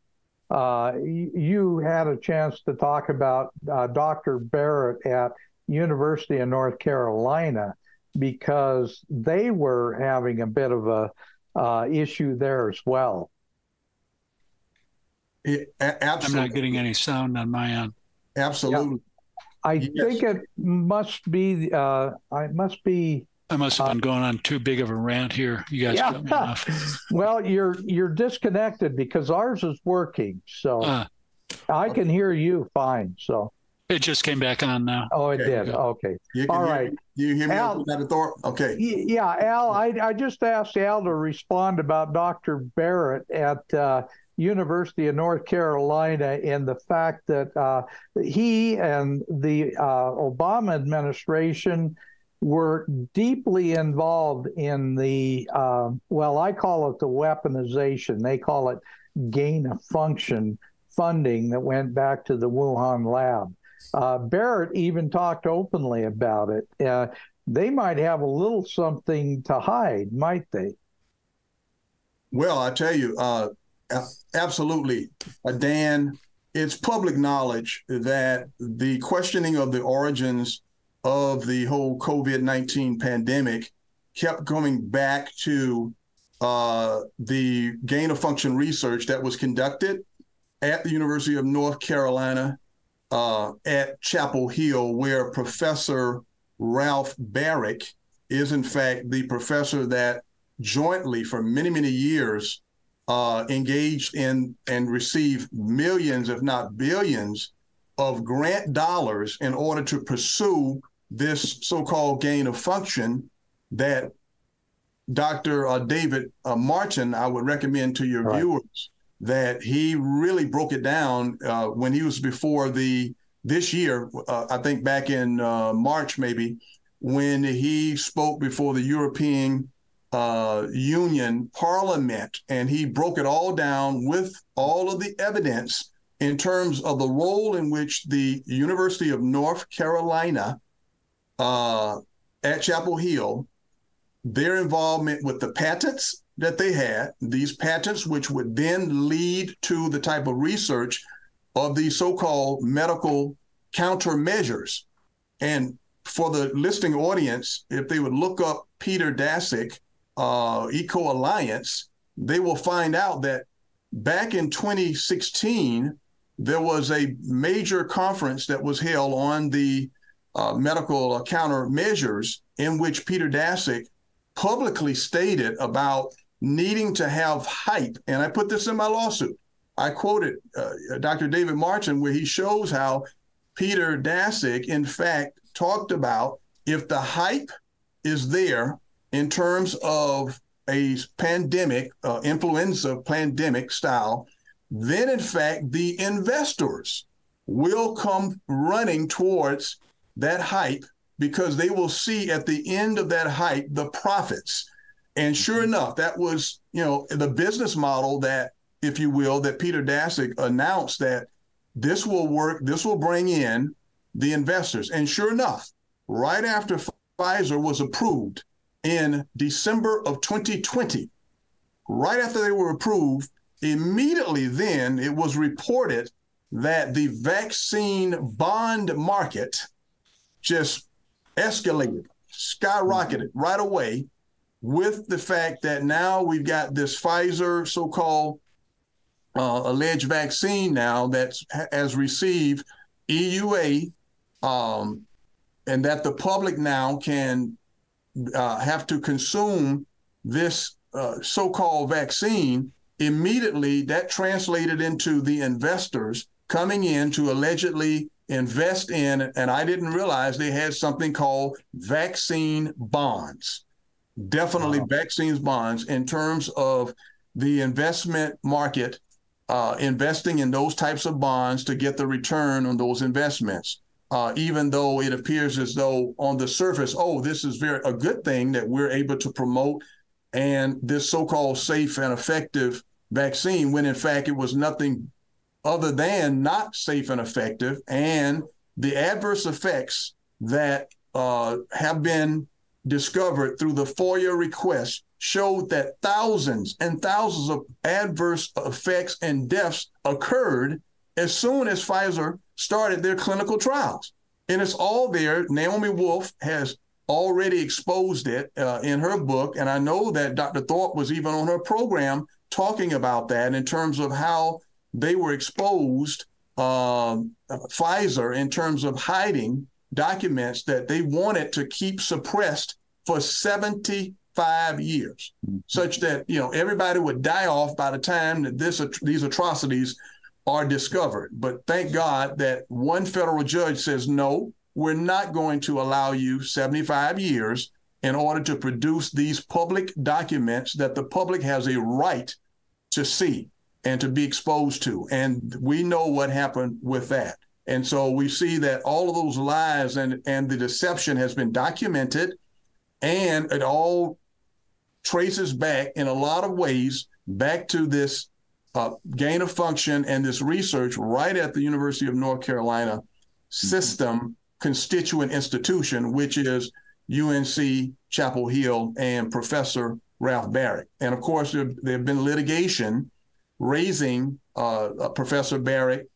you had a chance to talk about Dr. Baric at University of North Carolina, because they were having a bit of a issue there as well. Absolutely. I'm not getting any sound on my end. Absolutely. Yeah. I think it must be. I must have been going on too big of a rant here. You guys cut me off. Well, you're disconnected because ours is working, so I can hear you fine. So it just came back on now. Oh, it did. Okay. All right. You hear me? Al, okay. Yeah, Al. I just asked Al to respond about Dr. Baric at University of North Carolina and the fact that he and the Obama administration were deeply involved in the, well, I call it the weaponization. They call it gain-of-function funding that went back to the Wuhan lab. Barrett even talked openly about it. They might have a little something to hide, might they? Well, I tell you, absolutely, Dan, it's public knowledge that the questioning of the origins of the whole COVID-19 pandemic kept coming back to the gain-of-function research that was conducted at the University of North Carolina at Chapel Hill, where Professor Ralph Baric is, in fact, the professor that jointly for many, many years engaged in and received millions, if not billions, of grant dollars in order to pursue this so-called gain of function that Dr. David Martin, I would recommend to your viewers, that he really broke it down when he was before this year, I think back in March maybe, when he spoke before the European Union Parliament, and he broke it all down with all of the evidence in terms of the role in which the University of North Carolina at Chapel Hill, their involvement with the patents that they had, these patents which would then lead to the type of research of these so-called medical countermeasures. And for the listening audience, if they would look up Peter Daszak, Eco Alliance, they will find out that back in 2016, there was a major conference that was held on the medical countermeasures, in which Peter Daszak publicly stated about needing to have hype. And I put this in my lawsuit. I quoted Dr. David Martin, where he shows how Peter Daszak, in fact, talked about if the hype is there in terms of a pandemic, influenza pandemic style, then, in fact, the investors will come running towards that hype, because they will see at the end of that hype the profits. And sure enough, that was, you know, the business model that, if you will, that Peter Daszak announced, that this will work, this will bring in the investors. And sure enough, right after Pfizer was approved in December of 2020, right after they were approved, immediately then it was reported that the vaccine bond market just escalated, skyrocketed right away, with the fact that now we've got this Pfizer so-called alleged vaccine now that has received EUA, and that the public now can have to consume this so-called vaccine. Immediately, that translated into the investors coming in to allegedly invest in, and I didn't realize they had something called vaccine bonds. Definitely vaccines bonds, in terms of the investment market investing in those types of bonds to get the return on those investments. Even though it appears as though on the surface, oh, this is a good thing that we're able to promote, and this so-called safe and effective vaccine, when in fact it was nothing other than not safe and effective, and the adverse effects that have been discovered through the FOIA request showed that thousands and thousands of adverse effects and deaths occurred as soon as Pfizer started their clinical trials. And it's all there. Naomi Wolf has already exposed it in her book, and I know that Dr. Thorpe was even on her program talking about that, in terms of how they were exposed, Pfizer, in terms of hiding documents that they wanted to keep suppressed for 75 years, such that, you know, everybody would die off by the time that these atrocities are discovered. But thank God that one federal judge says, no, we're not going to allow you 75 years in order to produce these public documents that the public has a right to see and to be exposed to. And we know what happened with that. And so we see that all of those lies and the deception has been documented, and it all traces back in a lot of ways back to this gain of function and this research right at the University of North Carolina system constituent institution, which is UNC Chapel Hill and Professor Ralph Baric. And of course, there have been litigation raising Professor Barrick's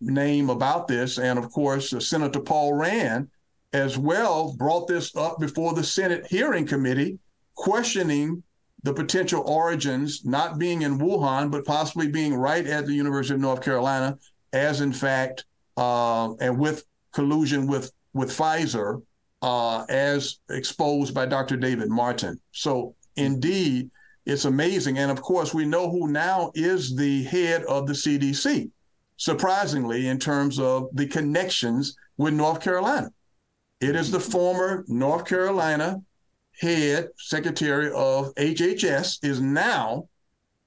name about this. And of course, Senator Paul Rand as well brought this up before the Senate hearing committee, questioning the potential origins not being in Wuhan, but possibly being right at the University of North Carolina, as in fact, and with collusion with Pfizer, as exposed by Dr. David Martin. So indeed, it's amazing. And of course, we know who now is the head of the CDC, surprisingly, in terms of the connections with North Carolina. It is the former North Carolina head secretary of HHS is now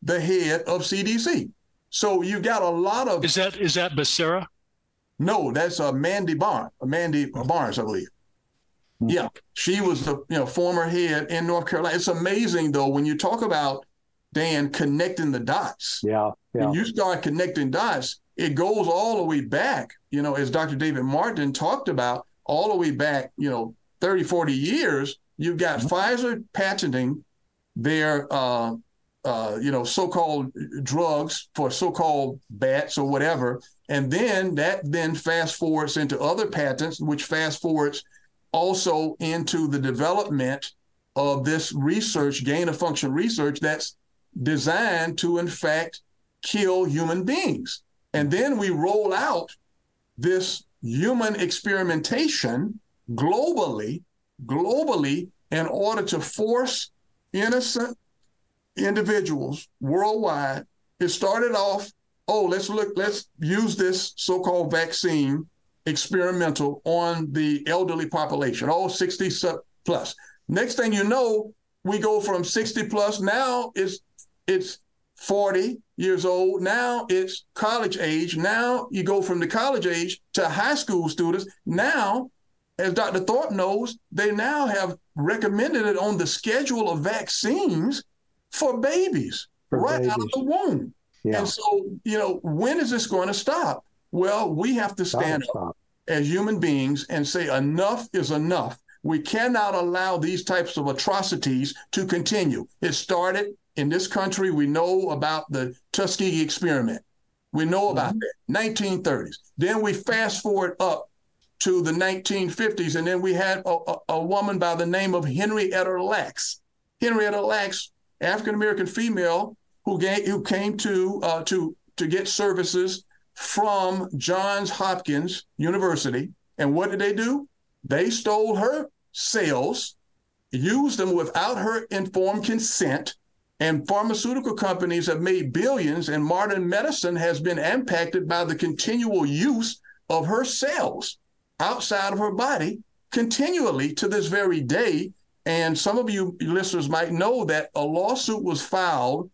the head of CDC. So you've got a lot of... Is that Becerra? No, that's Mandy Barnes, I believe. Yeah, she was the former head in North Carolina. It's amazing, though, when you talk about, Dan, connecting the dots. Yeah. When you start connecting dots, it goes all the way back, as Dr. David Martin talked about, all the way back, 30, 40 years. You've got Pfizer patenting their, so-called drugs for so-called bats or whatever. And then that fast forwards into other patents, which fast forwards also into the development of this research, gain of function research, that's designed to, in fact, kill human beings. And then we roll out this human experimentation globally in order to force innocent individuals worldwide. It started off, let's use this so-called vaccine experimental on the elderly population, all 60 plus. Next thing you know, we go from 60 plus, now it's 40 years old, now it's college age, now you go from the college age to high school students. Now, as Dr. Thorpe knows, they now have recommended it on the schedule of vaccines for babies out of the womb. Yeah. And so, when is this going to stop? Well, we have to stand up as human beings and say enough is enough. We cannot allow these types of atrocities to continue. It started in this country. We know about the Tuskegee experiment. We know about that, 1930s. Then we fast forward up to the 1950s, and then we had a woman by the name of Henrietta Lacks. Henrietta Lacks, African-American female who came to get services from Johns Hopkins University. And what did they do? They stole her cells, used them without her informed consent, and pharmaceutical companies have made billions, and modern medicine has been impacted by the continual use of her cells outside of her body continually to this very day. And some of you listeners might know that a lawsuit was filed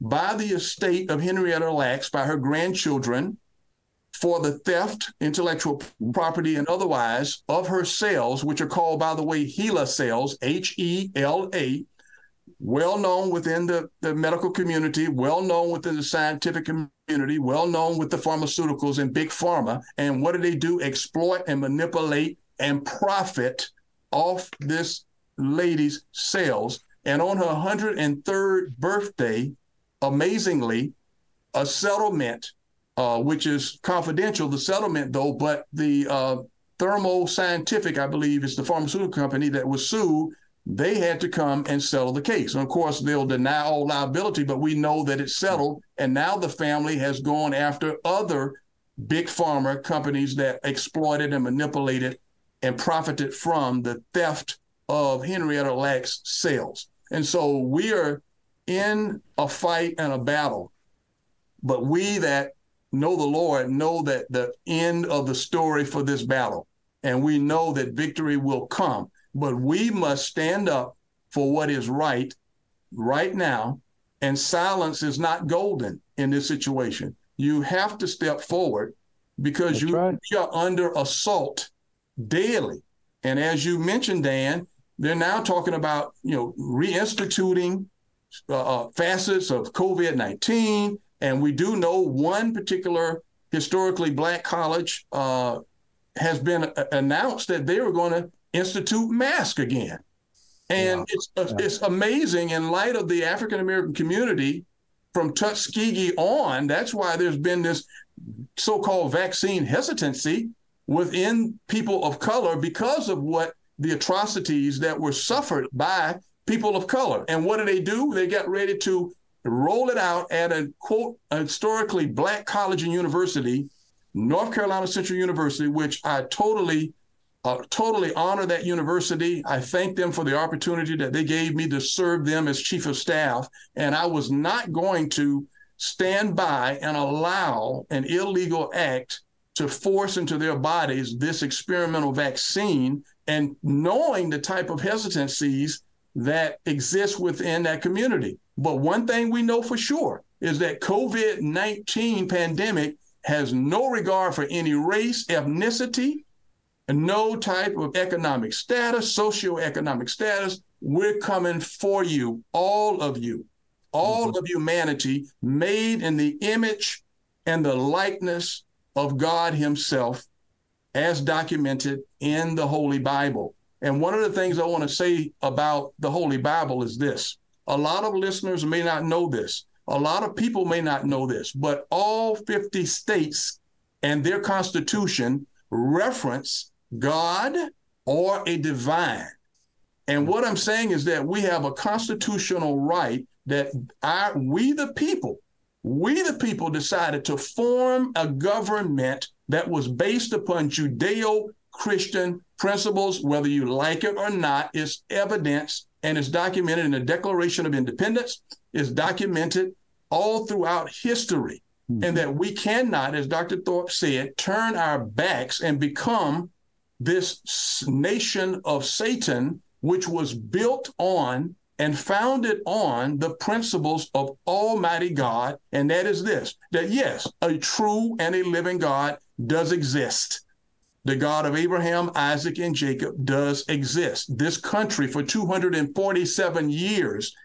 by the estate of Henrietta Lacks, by her grandchildren, for the theft, intellectual property, and otherwise of her cells, which are called, by the way, HeLa cells, H-E-L-A, well known within the medical community, well known within the scientific community, well known with the pharmaceuticals and big pharma. And what do they do? Exploit and manipulate and profit off this lady's cells. And on her 103rd birthday, amazingly, a settlement, which is confidential, the settlement though, but the Thermo Scientific, I believe, is the pharmaceutical company that was sued. They had to come and settle the case. And of course, they'll deny all liability, but we know that it's settled. And now the family has gone after other big pharma companies that exploited and manipulated and profited from the theft of Henrietta Lacks cells. And so we are in a fight and a battle, but we that know the Lord know that the end of the story for this battle, and we know that victory will come, but we must stand up for what is right now, and silence is not golden in this situation. You have to step forward because you are under assault daily. And as you mentioned, Dan, they're now talking about reinstituting facets of COVID-19. And we do know one particular historically black college has been announced that they were going to institute masks again. And it's amazing in light of the African-American community from Tuskegee on. That's why there's been this so-called vaccine hesitancy within people of color because of what the atrocities that were suffered by people of color. And what do? They got ready to roll it out at a, quote, historically black college and university, North Carolina Central University, which I totally honor that university. I thank them for the opportunity that they gave me to serve them as chief of staff. And I was not going to stand by and allow an illegal act to force into their bodies this experimental vaccine, and knowing the type of hesitancies that exist within that community. But one thing we know for sure is that COVID-19 pandemic has no regard for any race, ethnicity, no type of economic status, socioeconomic status. We're coming for you, all of humanity, made in the image and the likeness of God himself, as documented in the Holy Bible. And one of the things I want to say about the Holy Bible is this. A lot of listeners may not know this. A lot of people may not know this, but all 50 states and their constitution reference God or a divine. And what I'm saying is that we have a constitutional right that we the people decided to form a government that was based upon Judeo-Christian principles. Whether you like it or not, it's evidence, and it's documented in the Declaration of Independence. It's documented all throughout history. Mm-hmm. And that we cannot, as Dr. Thorpe said, turn our backs and become this nation of Satan, which was built on and founded on the principles of Almighty God. And that is this, that yes, a true and a living God does exist. The God of Abraham, Isaac, and Jacob does exist. This country for 247 years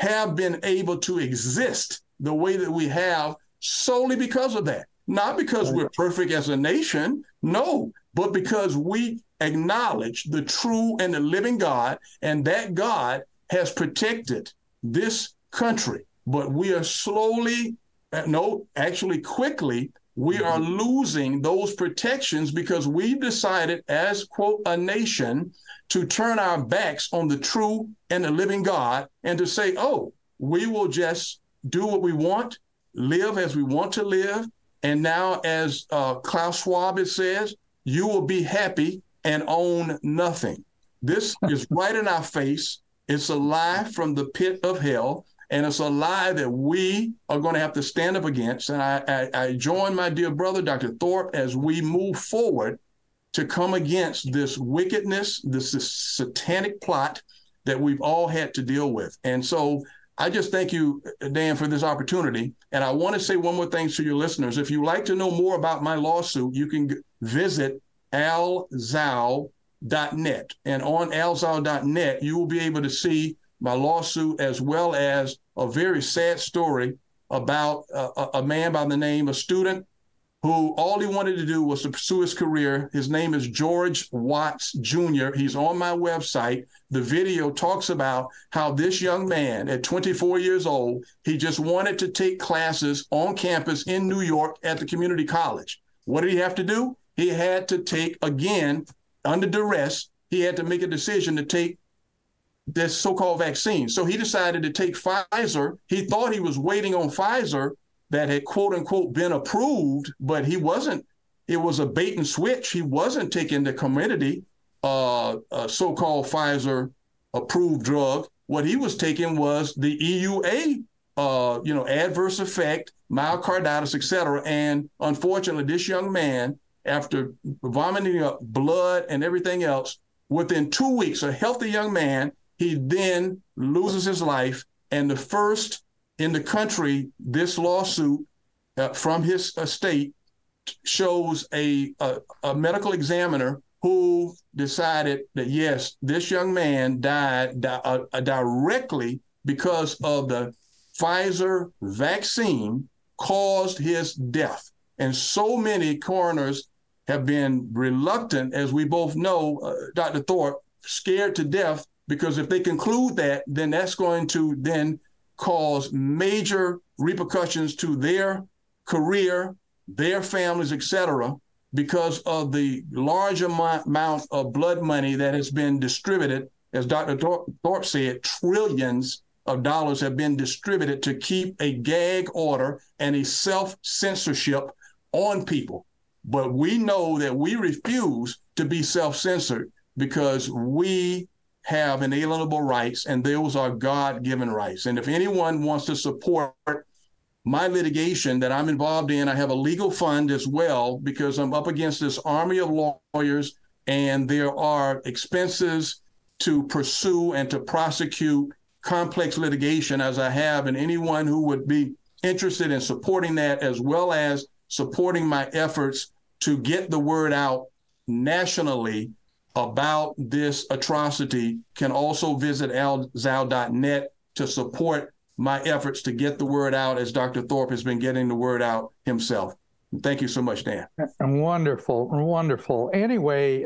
have been able to exist the way that we have solely because of that. Not because we're perfect as a nation, no, but because we acknowledge the true and the living God, and that God has protected this country. But we are quickly, we are losing those protections because we've decided as, quote, a nation to turn our backs on the true and the living God and to say, oh, we will just do what we want, live as we want to live. And now, as Klaus Schwab says, you will be happy and own nothing. This is right in our face. It's a lie from the pit of hell, and it's a lie that we are going to have to stand up against. And I join my dear brother, Dr. Thorpe, as we move forward to come against this wickedness, this satanic plot that we've all had to deal with. And so I just thank you, Dan, for this opportunity. And I want to say one more thing to your listeners. If you'd like to know more about my lawsuit, you can visit alzow.net. And on alzow.net, you will be able to see my lawsuit, as well as a very sad story about a man by the name, a student, who all he wanted to do was to pursue his career. His name is George Watts Jr. He's on my website. The video talks about how this young man at 24 years old, he just wanted to take classes on campus in New York at the community college. What did he have to do? He had to take, again, under duress, he had to make a decision to take this so-called vaccine. So he decided to take Pfizer. He thought he was waiting on Pfizer that had, quote unquote, been approved, but he wasn't. It was a bait and switch. He wasn't taking the community so-called Pfizer approved drug. What he was taking was the EUA, adverse effect, myocarditis, et cetera. And unfortunately, this young man, after vomiting up blood and everything else, within 2 weeks, a healthy young man, he then loses his life. And the first in the country, this lawsuit from his state shows a medical examiner who decided that, yes, this young man died directly because of the Pfizer vaccine caused his death. And so many coroners have been reluctant, as we both know, Dr. Thorpe, scared to death, because if they conclude that, then that's going to then cause major repercussions to their career, their families, et cetera, because of the large amount of blood money that has been distributed. As Dr. Thorpe said, trillions of dollars have been distributed to keep a gag order and a self-censorship on people. But we know that we refuse to be self-censored, because we have inalienable rights, and those are God-given rights. And if anyone wants to support my litigation that I'm involved in, I have a legal fund as well, because I'm up against this army of lawyers, and there are expenses to pursue and to prosecute complex litigation as I have. And anyone who would be interested in supporting that, as well as supporting my efforts to get the word out nationally about this atrocity, can also visit alzow.net to support my efforts to get the word out, as Dr. Thorpe has been getting the word out himself. And thank you so much, Dan. Wonderful, wonderful. Anyway,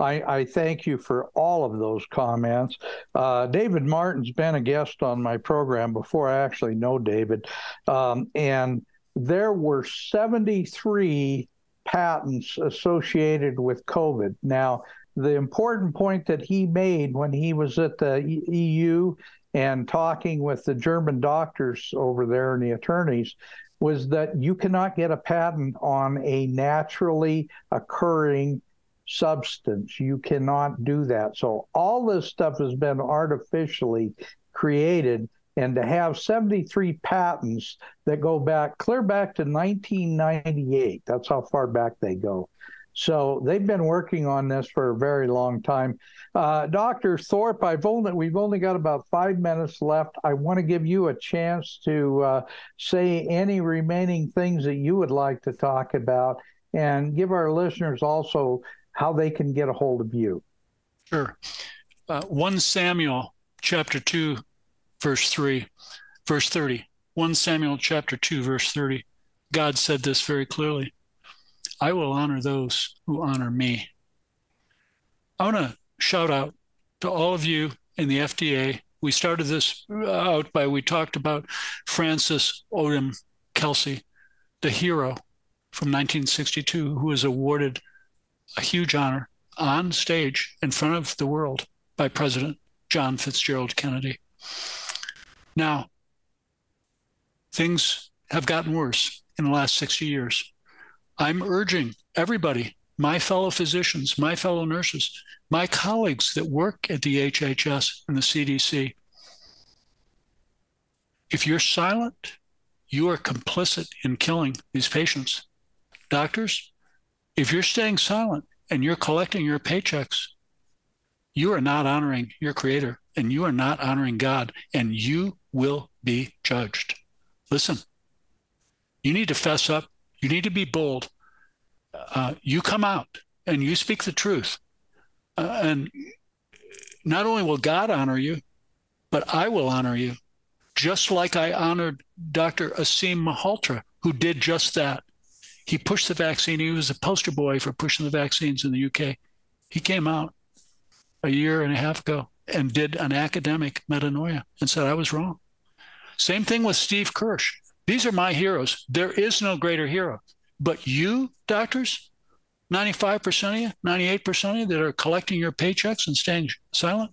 I thank you for all of those comments. David Martin's been a guest on my program before I actually know David, and there were 73 patents associated with COVID. Now, the important point that he made when he was at the EU and talking with the German doctors over there and the attorneys was that you cannot get a patent on a naturally occurring substance. You cannot do that. So all this stuff has been artificially created, and to have 73 patents that go back, clear back to 1998, that's how far back they go. So they've been working on this for a very long time. Dr. Thorpe, we've only got about 5 minutes left. I want to give you a chance to say any remaining things that you would like to talk about, and give our listeners also how they can get a hold of you. Sure. 1 Samuel chapter 2, verse 30. 1 Samuel chapter 2, verse 30. God said this very clearly: I will honor those who honor me. I want to shout out to all of you in the FDA. We started this out by, we talked about Francis Odom Kelsey, the hero from 1962, who was awarded a huge honor on stage in front of the world by President John Fitzgerald Kennedy. Now, things have gotten worse in the last 60 years. I'm urging everybody, my fellow physicians, my fellow nurses, my colleagues that work at the HHS and the CDC, if you're silent, you are complicit in killing these patients. Doctors, if you're staying silent and you're collecting your paychecks, you are not honoring your Creator, and you are not honoring God, and you will be judged. Listen, you need to fess up. You need to be bold. You come out and you speak the truth. And not only will God honor you, but I will honor you, just like I honored Dr. Asim Malhotra, who did just that. He pushed the vaccine. He was a poster boy for pushing the vaccines in the UK. He came out a year and a half ago and did an academic metanoia and said, I was wrong. Same thing with Steve Kirsch. These are my heroes. There is no greater hero. But you, doctors, 95% of you, 98% of you that are collecting your paychecks and staying silent,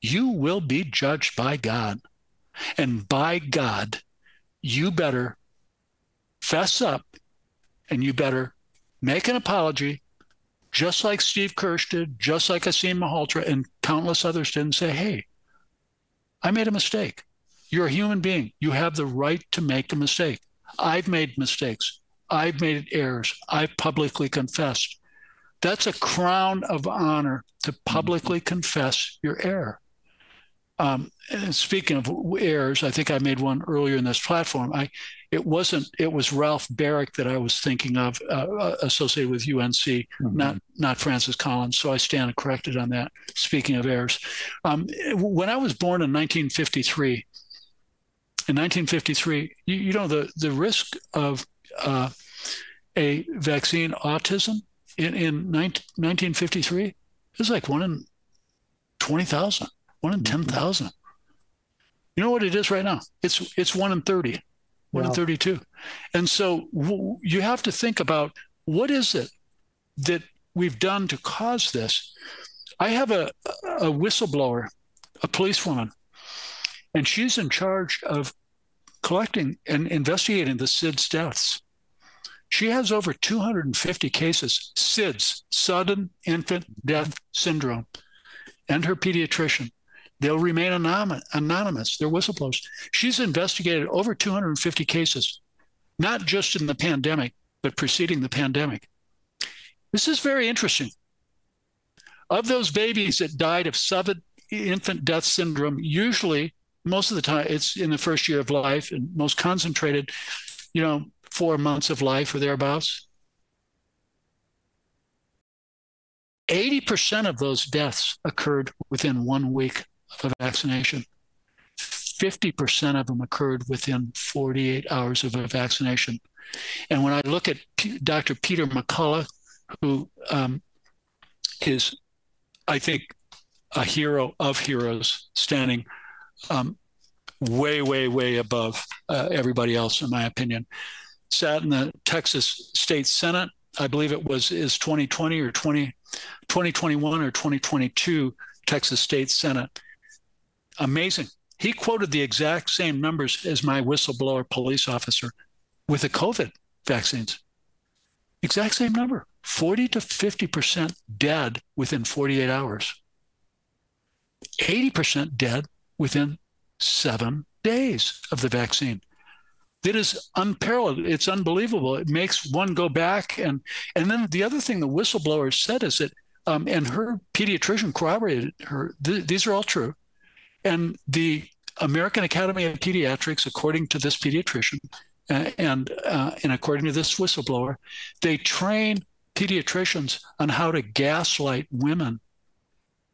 you will be judged by God. And by God, you better fess up, and you better make an apology, just like Steve Kirsch did, just like Asim Malhotra and countless others did, and say, hey, I made a mistake. You're a human being. You have the right to make a mistake. I've made mistakes. I've made errors. I've publicly confessed. That's a crown of honor, to publicly confess your error. And speaking of errors, I think I made one earlier in this platform. It was Ralph Baric that I was thinking of, associated with UNC, not Francis Collins. So I stand corrected on that. Speaking of errors, when I was born in 1953. in 1953, you know, the risk of a vaccine autism in 1953 is like 1 in 20,000, 1 in 10,000. You know what it is right now? It's 1 in 30, 1 in 32. And so you have to think about, what is it that we've done to cause this? I have a whistleblower, a policewoman, and she's in charge of collecting and investigating the SIDS deaths. She has over 250 cases, SIDS, sudden infant death syndrome, and her pediatrician. They'll remain anonymous. They're whistleblowers. She's investigated over 250 cases, not just in the pandemic, but preceding the pandemic. This is very interesting. Of those babies that died of sudden infant death syndrome, usually, most of the time, it's in the first year of life, and most concentrated, 4 months of life or thereabouts. 80% of those deaths occurred within 1 week of vaccination. 50% of them occurred within 48 hours of a vaccination. And when I look at Dr. Peter McCullough, who is, I think, a hero of heroes, standing way above everybody else, in my opinion, sat in the Texas State Senate. I believe it is 2020 or 2021 or 2022 Texas State Senate. Amazing. He quoted the exact same numbers as my whistleblower police officer with the COVID vaccines. Exact same number, 40 to 50% dead within 48 hours, 80% dead within 7 days of the vaccine. That is unparalleled. It's unbelievable. It makes one go back. And then the other thing the whistleblower said is that, and her pediatrician corroborated her, these are all true. And the American Academy of Pediatrics, according to this pediatrician and according to this whistleblower, they train pediatricians on how to gaslight women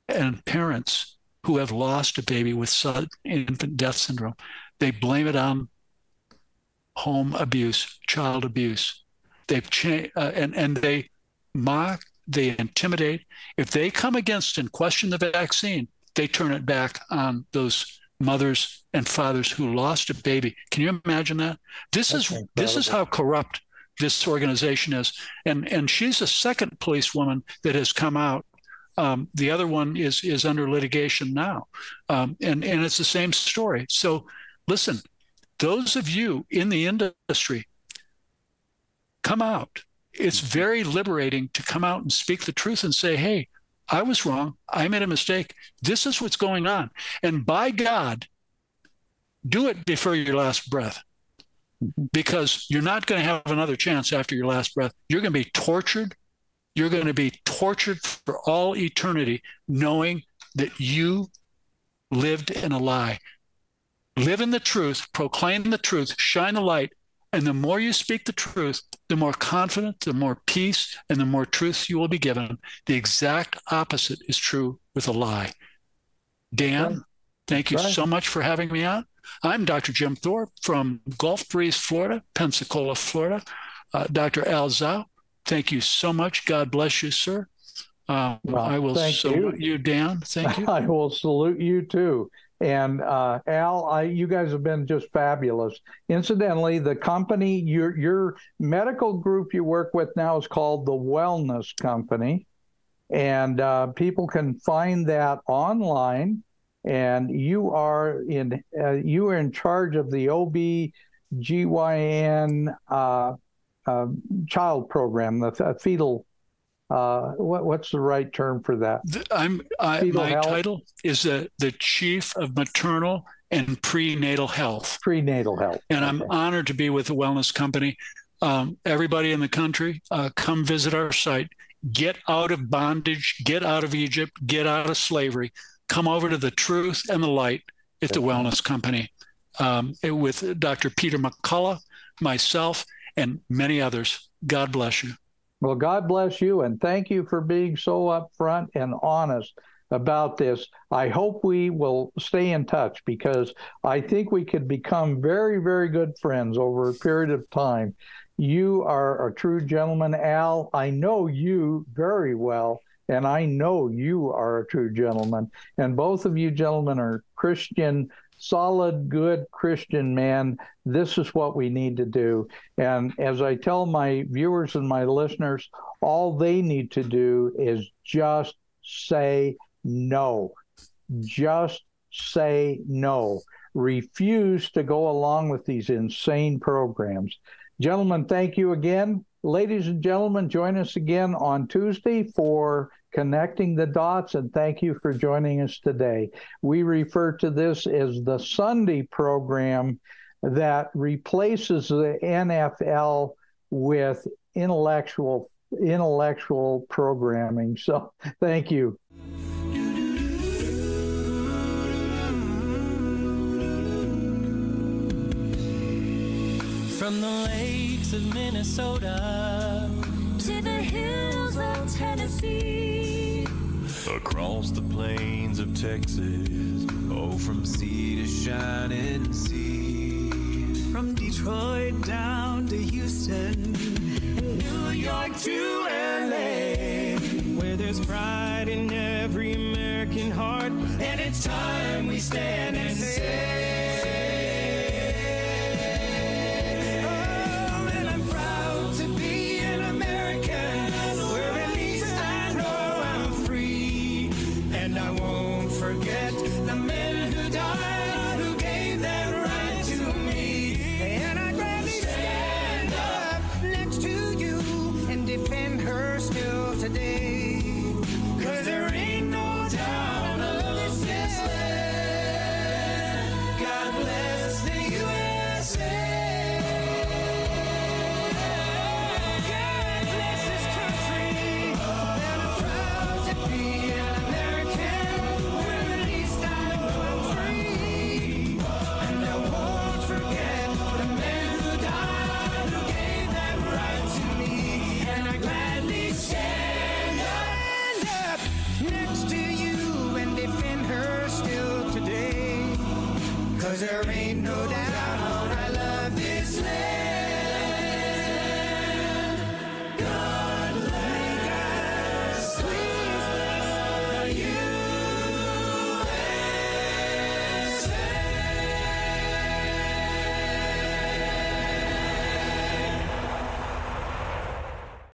and parents who have lost a baby with sudden infant death syndrome. They blame it on home abuse, child abuse. They've and they mock, they intimidate. If they come against and question the vaccine, they turn it back on those mothers and fathers who lost a baby. Can you imagine that? This is how corrupt this organization is. And she's the second policewoman that has come out. The other one is under litigation now, and it's the same story. So listen, those of you in the industry, come out. It's very liberating to come out and speak the truth and say, hey, I was wrong. I made a mistake. This is what's going on. And by God, do it before your last breath, because you're not going to have another chance after your last breath. You're going to be tortured. You're going to be tortured for all eternity, knowing that you lived in a lie. Live in the truth, proclaim the truth, shine the light. And the more you speak the truth, the more confidence, the more peace, and the more truth you will be given. The exact opposite is true with a lie. Dan, thank you so much for having me on. I'm Dr. Jim Thorpe from Gulf Breeze, Florida, Pensacola, Florida. Dr. Al Zow, thank you so much. God bless you, sir. I will salute you, Dan. Thank you. I will salute you, too. And Al, you guys have been just fabulous. Incidentally, the company, your medical group you work with now is called the Wellness Company. And people can find that online. And you are in charge of the OB-GYN child program, the fetal. What's the right term for that? My health title is the Chief of Maternal and Prenatal Health. Prenatal health. And I'm honored to be with the Wellness Company. Everybody in the country, come visit our site. Get out of bondage. Get out of Egypt. Get out of slavery. Come over to the truth and the light at the Wellness Company, with Dr. Peter McCullough, myself, and many others. God bless you. Well, God bless you, and thank you for being so upfront and honest. about this. I hope we will stay in touch, because I think we could become very, very good friends over a period of time. You are a true gentleman, Al. I know you very well, and I know you are a true gentleman. And both of you gentlemen are Christian, solid, good Christian man. This is what we need to do. And as I tell my viewers and my listeners, all they need to do is just say no. Just say no. Refuse to go along with these insane programs. Gentlemen, thank you again. Ladies and gentlemen, join us again on Tuesday for Connecting the Dots, and thank you for joining us today. We refer to this as the Sunday program that replaces the NFL with intellectual programming. So thank you. From the lakes of Minnesota to the hills of Tennessee, across the plains of Texas, oh, from sea to shining sea, from Detroit down to Houston, and New York to L.A., where there's pride in every American heart, and it's time we stand and say, there ain't no doubt I love this land.